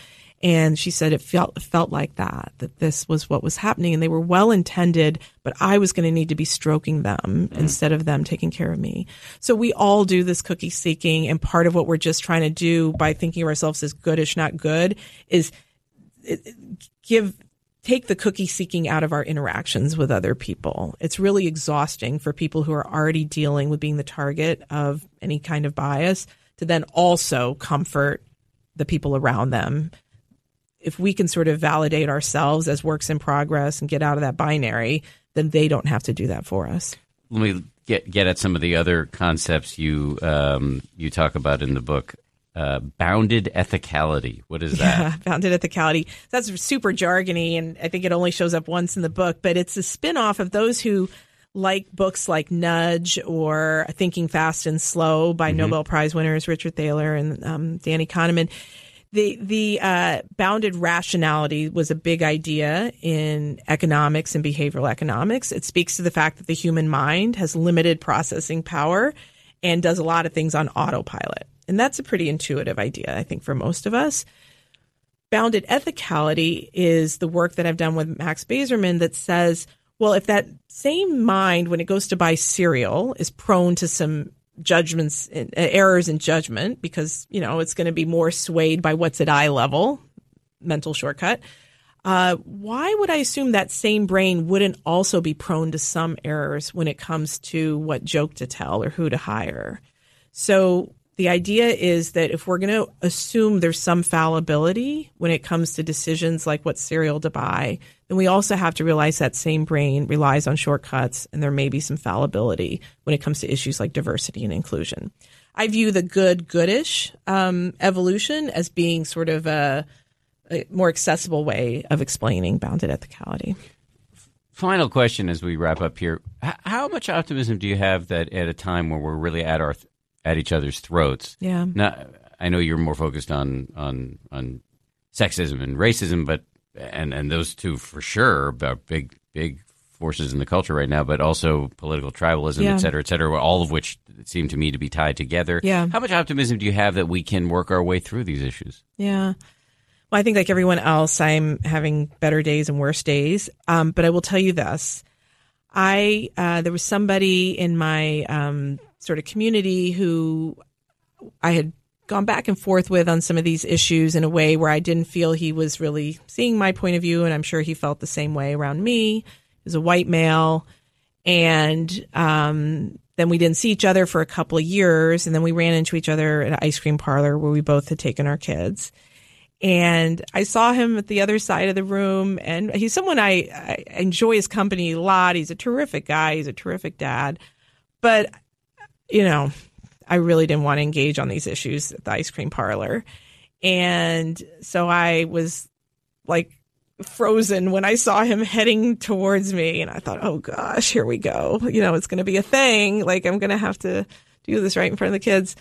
And she said it felt felt like that, that this was what was happening. And they were well-intended, but I was going to need to be stroking them mm. instead of them taking care of me. So we all do this cookie seeking. And part of what we're just trying to do by thinking of ourselves as goodish, not good, is give take the cookie seeking out of our interactions with other people. It's really exhausting for people who are already dealing with being the target of any kind of bias to then also comfort the people around them. If we can sort of validate ourselves as works in progress and get out of that binary, then they don't have to do that for us. Let me get get at some of the other concepts you um, you talk about in the book. Uh, bounded ethicality. What is that? Yeah, bounded ethicality. That's super jargony, and I think it only shows up once in the book, but it's a spinoff of those who like books like Nudge or Thinking Fast and Slow by mm-hmm. Nobel Prize winners Richard Thaler and um, Danny Kahneman. The the uh, bounded rationality was a big idea in economics and behavioral economics. It speaks to the fact that the human mind has limited processing power and does a lot of things on autopilot. And that's a pretty intuitive idea, I think, for most of us. Bounded ethicality is the work that I've done with Max Bazerman that says, well, if that same mind, when it goes to buy cereal, is prone to some judgments, and, uh, errors in judgment, because, you know, it's going to be more swayed by what's at eye level, mental shortcut. Uh, why would I assume that same brain wouldn't also be prone to some errors when it comes to what joke to tell or who to hire? So the idea is that if we're going to assume there's some fallibility when it comes to decisions like what cereal to buy, then we also have to realize that same brain relies on shortcuts and there may be some fallibility when it comes to issues like diversity and inclusion. I view the good, goodish um, evolution as being sort of a, a more accessible way of explaining bounded ethicality. Final question as we wrap up here. H- how much optimism do you have that at a time where we're really at our th- at each other's throats? Yeah. Now, I know you're more focused on, on on sexism and racism, but and and those two for sure are big big forces in the culture right now, but also political tribalism, yeah. et cetera, et cetera, all of which seem to me to be tied together. Yeah. How much optimism do you have that we can work our way through these issues? Yeah. Well, I think like everyone else, I'm having better days and worse days. Um, but I will tell you this. I uh, there was somebody in my um, sort of community who I had gone back and forth with on some of these issues in a way where I didn't feel he was really seeing my point of view. And I'm sure he felt the same way around me. He was a white male. And um, then we didn't see each other for a couple of years. And then we ran into each other at an ice cream parlor where we both had taken our kids. And I saw him at the other side of the room. And he's someone I, I enjoy his company a lot. He's a terrific guy. He's a terrific dad. But you know, I really didn't want to engage on these issues at the ice cream parlor. And so I was like frozen when I saw him heading towards me. And I thought, oh, gosh, here we go. You know, it's going to be a thing. Like, I'm going to have to do this right in front of the kids.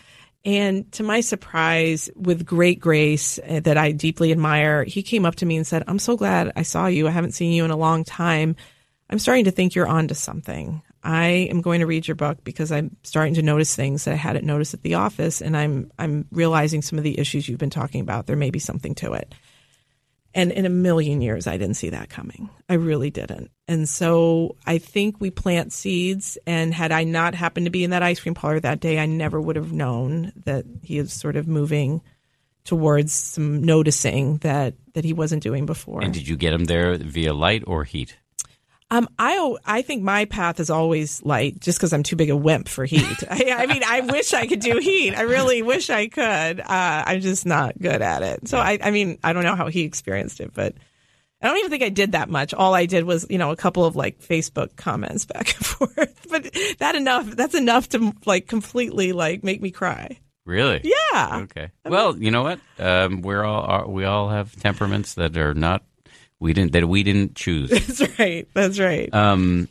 And to my surprise, with great grace that I deeply admire, he came up to me and said, I'm so glad I saw you. I haven't seen you in a long time. I'm starting to think you're onto something. I am going to read your book because I'm starting to notice things that I hadn't noticed at the office, and I'm I'm realizing some of the issues you've been talking about. There may be something to it. And in a million years, I didn't see that coming. I really didn't. And so I think we plant seeds, and had I not happened to be in that ice cream parlor that day, I never would have known that he is sort of moving towards some noticing that, that he wasn't doing before. And did you get him there via light or heat? Um, I I think my path is always light, just because I'm too big a wimp for heat. I, I mean, I wish I could do heat. I really wish I could. Uh, I'm just not good at it. So, yeah. I, I mean, I don't know how he experienced it, but I don't even think I did that much. All I did was, you know, a couple of like Facebook comments back and forth. But that enough. That's enough to like completely like make me cry. Really? Yeah. Okay. I mean, well, you know what? Um, we're all are, we all have temperaments that are not. We didn't that we didn't choose. That's right. That's right. Um,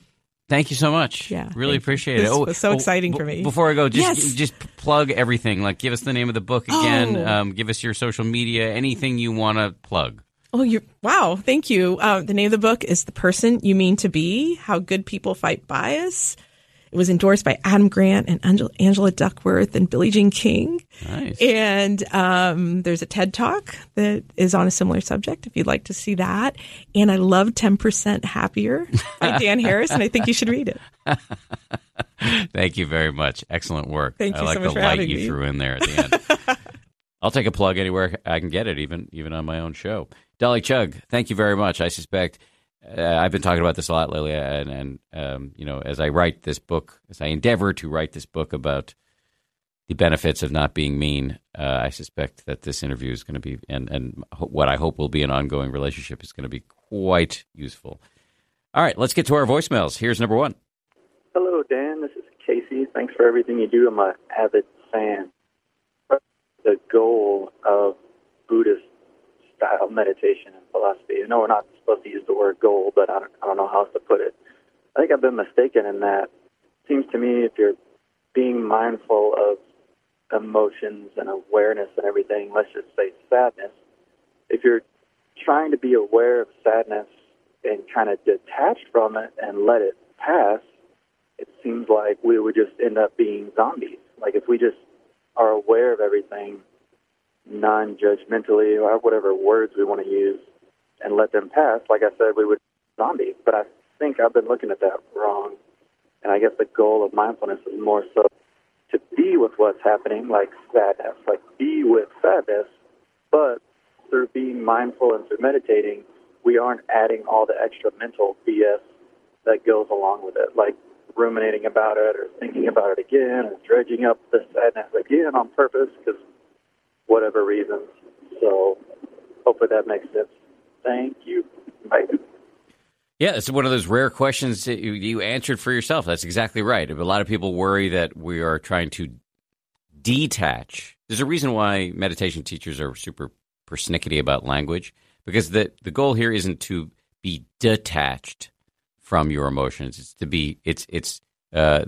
thank you so much. Yeah, really appreciate it. This was so exciting for me. Before I go, just yes. just plug everything. Like, give us the name of the book again. Oh. Um, give us your social media. Anything you want to plug. Oh, you! Wow, thank you. Uh, the name of the book is "The Person You Mean to Be: How Good People Fight Bias." It was endorsed by Adam Grant and Angela, Angela Duckworth and Billie Jean King. Nice. And um, there's a TED Talk that is on a similar subject if you'd like to see that. And I love ten percent Happier by Dan Harris, and I think you should read it. Thank you very much. Excellent work. Thank you I like so much the for light you me. Threw in there at the end. I'll take a plug anywhere I can get it, even even on my own show. Dolly Chugh, thank you very much. I suspect... Uh, I've been talking about this a lot lately, and, and um, you know, as I write this book, as I endeavor to write this book about the benefits of not being mean, uh, I suspect that this interview is going to be, and, and what I hope will be an ongoing relationship is going to be quite useful. All right, let's get to our voicemails. Here's number one. Hello, Dan. This is Casey. Thanks for everything you do. I'm an avid fan. The goal of Buddhist style meditation and philosophy. You know, we're not supposed to use the word goal, but I don't, I don't know how else to put it. I think I've been mistaken in that. It seems to me if you're being mindful of emotions and awareness and everything, let's just say sadness, if you're trying to be aware of sadness and kind of detached from it and let it pass, it seems like we would just end up being zombies. Like if we just are aware of everything non-judgmentally or whatever words we want to use, and let them pass, like I said, we would zombies. But I think I've been looking at that wrong. And I guess the goal of mindfulness is more so to be with what's happening, like sadness, like be with sadness. But through being mindful and through meditating, we aren't adding all the extra mental B S that goes along with it, like ruminating about it or thinking about it again and dredging up the sadness again on purpose because whatever reasons. So hopefully that makes sense. Thank you. Bye. Yeah, it's one of those rare questions that you, you answered for yourself. That's exactly right. A lot of people worry that we are trying to detach. There's a reason why meditation teachers are super persnickety about language, because the, the goal here isn't to be detached from your emotions. It's to be, it's, it's, uh,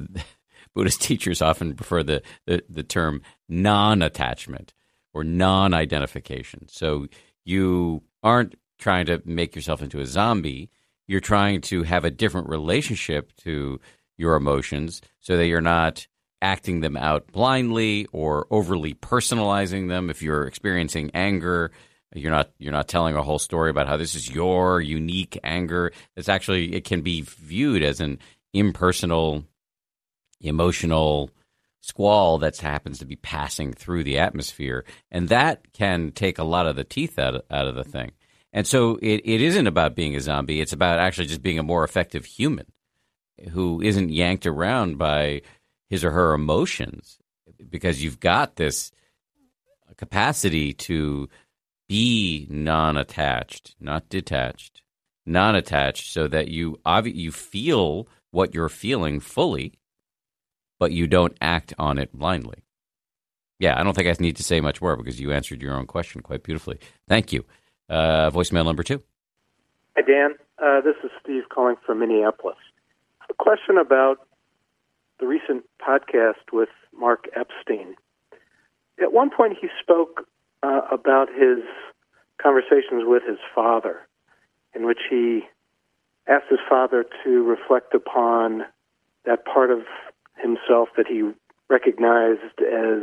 Buddhist teachers often prefer the, the, the term non-attachment or non-identification. So you aren't trying to make yourself into a zombie. You're trying to have a different relationship to your emotions so that you're not acting them out blindly or overly personalizing them. If you're experiencing anger, you're not you're not telling a whole story about how this is your unique anger. It's actually, it can be viewed as an impersonal, emotional squall that happens to be passing through the atmosphere. And that can take a lot of the teeth out, out of the thing. And so it, it isn't about being a zombie. It's about actually just being a more effective human who isn't yanked around by his or her emotions, because you've got this capacity to be non-attached, not detached, non-attached, so that you obvi- you feel what you're feeling fully, but you don't act on it blindly. Yeah, I don't think I need to say much more because you answered your own question quite beautifully. Thank you. Uh, voicemail number two. Hi, Dan. Uh, this is Steve calling from Minneapolis. A question about the recent podcast with Mark Epstein. At one point, he spoke uh, about his conversations with his father, in which he asked his father to reflect upon that part of himself that he recognized as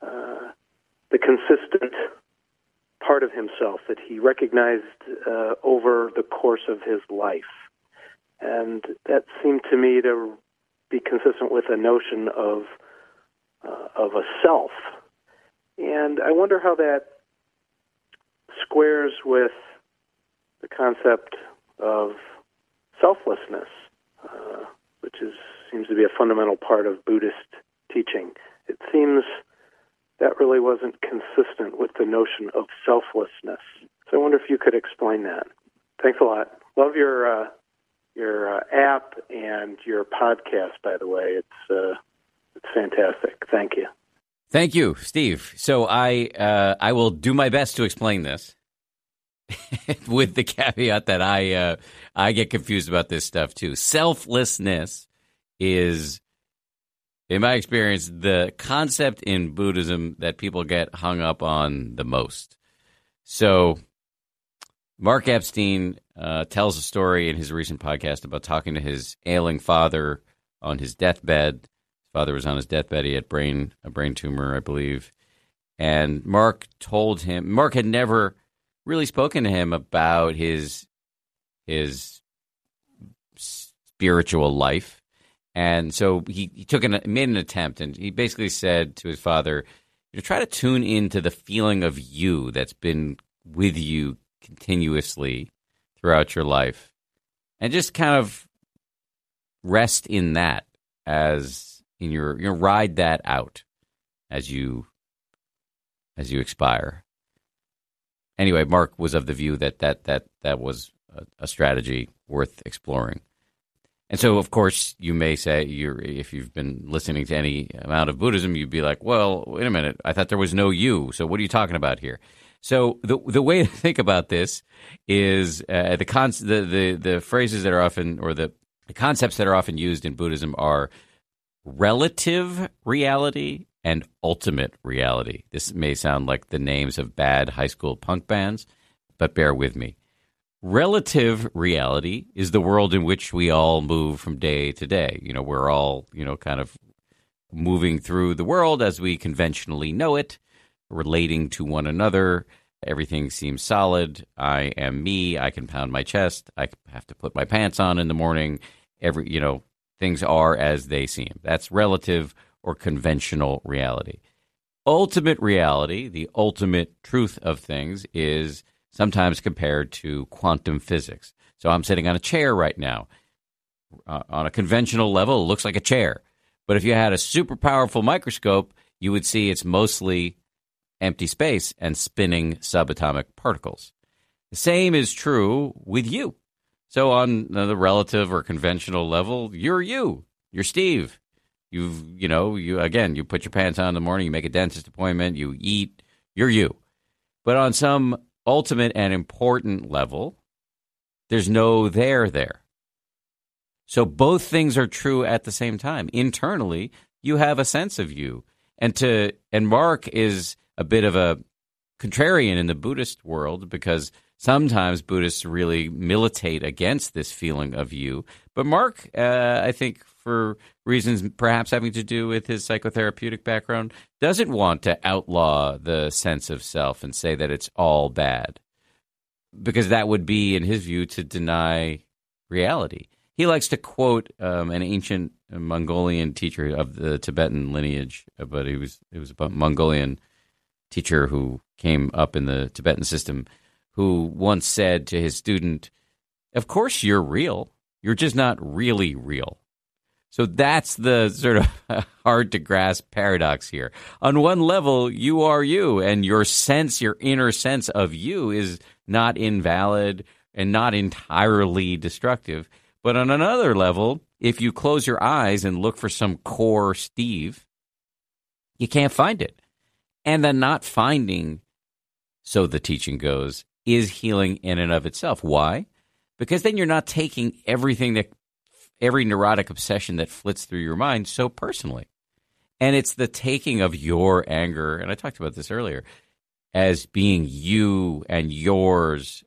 uh, the consistent part of himself that he recognized uh, over the course of his life. And that seemed to me to be consistent with a notion of uh, of a self. And I wonder how that squares with the concept of selflessness, uh, which is seems to be a fundamental part of Buddhist teaching. It seems that really wasn't consistent with the notion of selflessness. So I wonder if you could explain that. Thanks a lot. Love your... Uh, Your uh, app and your podcast, by the way. It's uh, it's fantastic. Thank you. Thank you, Steve. So I uh, I will do my best to explain this with the caveat that I uh, I get confused about this stuff, too. Selflessness is, in my experience, the concept in Buddhism that people get hung up on the most. So Mark Epstein uh, tells a story in his recent podcast about talking to his ailing father on his deathbed. His father was on his deathbed. He had brain a brain tumor, I believe. And Mark told him, Mark had never really spoken to him about his his spiritual life. And so he, he took an, made an attempt, and he basically said to his father, you know, try to tune into the feeling of you that's been with you continuously throughout your life, and just kind of rest in that as in your, you know, ride that out as you as you expire. Anyway, Mark was of the view that that that that was a, a strategy worth exploring. And so, of course, you may say, you're, if you've been listening to any amount of Buddhism, you'd be like, well, wait a minute, I thought there was no you, so what are you talking about here? So the the way to think about this is uh, the, con- the the the phrases that are often, or the, the concepts that are often used in Buddhism are relative reality and ultimate reality. This may sound like the names of bad high school punk bands, but bear with me. Relative reality is the world in which we all move from day to day. You know, we're all, you know, kind of moving through the world as we conventionally know it, relating to one another. Everything seems solid. I am me. I can pound my chest. I have to put my pants on in the morning. Every, you know, things are as they seem. That's relative or conventional reality. Ultimate reality, the ultimate truth of things, is sometimes compared to quantum physics. So I'm sitting on a chair right now. Uh, on a conventional level, it looks like a chair. But if you had a super powerful microscope, you would see it's mostly empty space and spinning subatomic particles. The same is true with you. So on the relative or conventional level, you're you. You're Steve. You've, you know, you again, you put your pants on in the morning, you make a dentist appointment, you eat, you're you. But on some ultimate and important level, there's no there there. So both things are true at the same time. Internally, you have a sense of you. And to and Mark is a bit of a contrarian in the Buddhist world because sometimes Buddhists really militate against this feeling of you. But Mark, uh, I think for reasons perhaps having to do with his psychotherapeutic background, doesn't want to outlaw the sense of self and say that it's all bad because that would be, in his view, to deny reality. He likes to quote um, an ancient Mongolian teacher of the Tibetan lineage, but he was it was a Mongolian teacher who came up in the Tibetan system, who once said to his student, "Of course you're real. You're just not really real." So that's the sort of hard to grasp paradox here. On one level, you are you, and your sense, your inner sense of you, is not invalid and not entirely destructive. But on another level, if you close your eyes and look for some core Steve, you can't find it. And the not finding, so the teaching goes, is healing in and of itself. Why? Because then you're not taking everything that every neurotic obsession that flits through your mind so personally. And it's the taking of your anger, and I talked about this earlier, as being you and yours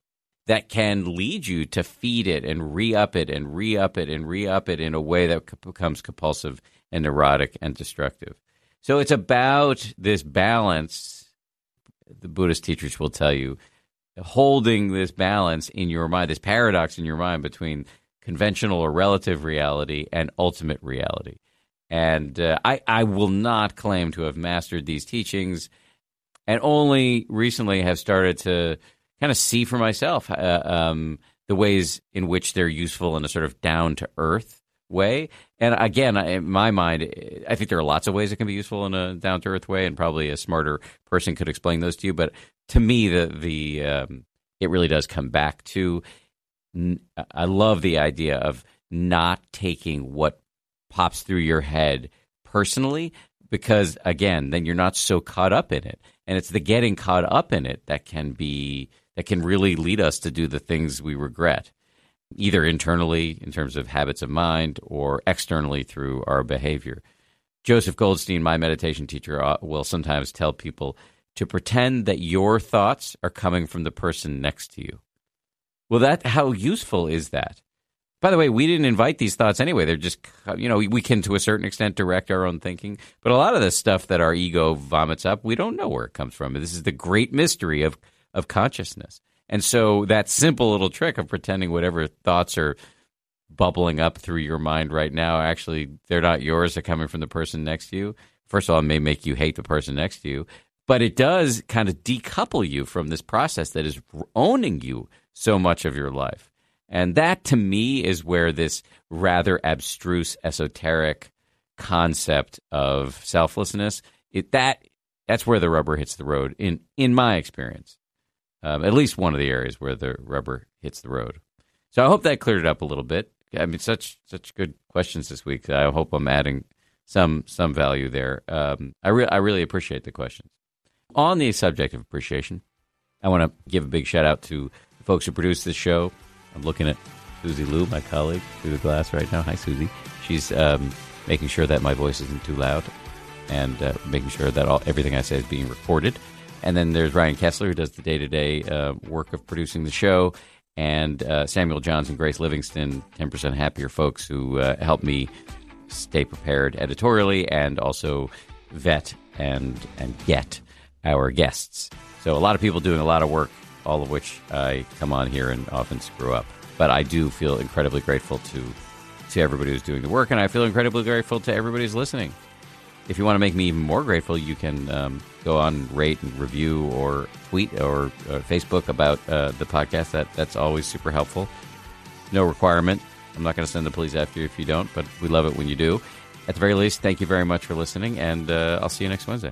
that can lead you to feed it and re-up it and re-up it and re-up it in a way that becomes compulsive and neurotic and destructive. So it's about this balance, the Buddhist teachers will tell you, holding this balance in your mind, this paradox in your mind between conventional or relative reality and ultimate reality. And uh, I, I will not claim to have mastered these teachings and only recently have started to kind of see for myself uh, um, the ways in which they're useful in a sort of down-to-earth way. And again, in my mind, I think there are lots of ways it can be useful in a down-to-earth way, and probably a smarter person could explain those to you. But to me, the the um, it really does come back to I love the idea of not taking what pops through your head personally, because, again, then you're not so caught up in it. And it's the getting caught up in it that can be that can really lead us to do the things we regret, either internally in terms of habits of mind or externally through our behavior. Joseph Goldstein, my meditation teacher, will sometimes tell people to pretend that your thoughts are coming from the person next to you. Well, that how useful is that? By the way, we didn't invite these thoughts anyway. They're just, you know, we can to a certain extent direct our own thinking. But a lot of the stuff that our ego vomits up, we don't know where it comes from. This is the great mystery of, of consciousness. And so that simple little trick of pretending whatever thoughts are bubbling up through your mind right now, actually, they're not yours. They're coming from the person next to you. First of all, it may make you hate the person next to you. But it does kind of decouple you from this process that is owning you so much of your life. And that, to me, is where this rather abstruse, esoteric concept of selflessness, it, that that's where the rubber hits the road, in, in my experience. Um, at least one of the areas where the rubber hits the road. So I hope that cleared it up a little bit. I mean, such such good questions this week. I hope I'm adding some some value there. Um, I, re- I really appreciate the questions. On the subject of appreciation, I want to give a big shout-out to the folks who produce this show. I'm looking at Susie Liu, my colleague, through the glass right now. Hi, Susie. She's um, making sure that my voice isn't too loud and uh, making sure that all everything I say is being recorded. And then there's Ryan Kessler, who does the day-to-day uh, work of producing the show, and uh, Samuel Johnson, Grace Livingston, ten percent Happier folks who uh, help me stay prepared editorially and also vet and, and get our guests. So a lot of people doing a lot of work, all of which I come on here and often screw up. But I do feel incredibly grateful to to everybody who's doing the work, and I feel incredibly grateful to everybody who's listening. if you want to make me even more grateful, you can um, go on, rate and review, or tweet or uh, Facebook about uh, the podcast. That that's always super helpful. No requirement. I'm not going to send the police after you if you don't, but we love it when you do. At the very least, thank you very much for listening, and uh, I'll see you next Wednesday.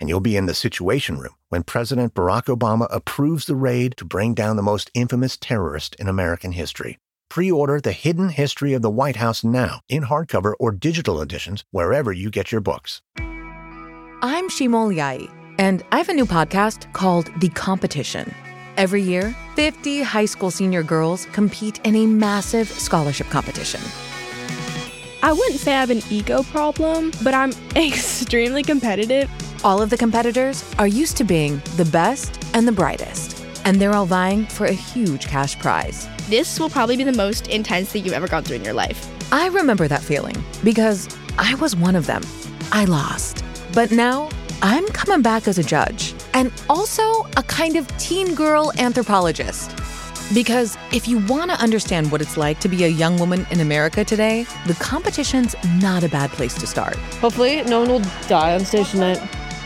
And you'll be in the Situation Room when President Barack Obama approves the raid to bring down the most infamous terrorist in American history. Pre-order The Hidden History of the White House now in hardcover or digital editions wherever you get your books. I'm Shimol Yai, and I have a new podcast called The Competition. Every year, fifty high school senior girls compete in a massive scholarship competition. I wouldn't say I have an ego problem, but I'm extremely competitive. All of the competitors are used to being the best and the brightest, and they're all vying for a huge cash prize. This will probably be the most intense thing you've ever gone through in your life. I remember that feeling because I was one of them. I lost. But now I'm coming back as a judge and also a kind of teen girl anthropologist. Because if you want to understand what it's like to be a young woman in America today, the competition's not a bad place to start. Hopefully no one will die on stage tonight.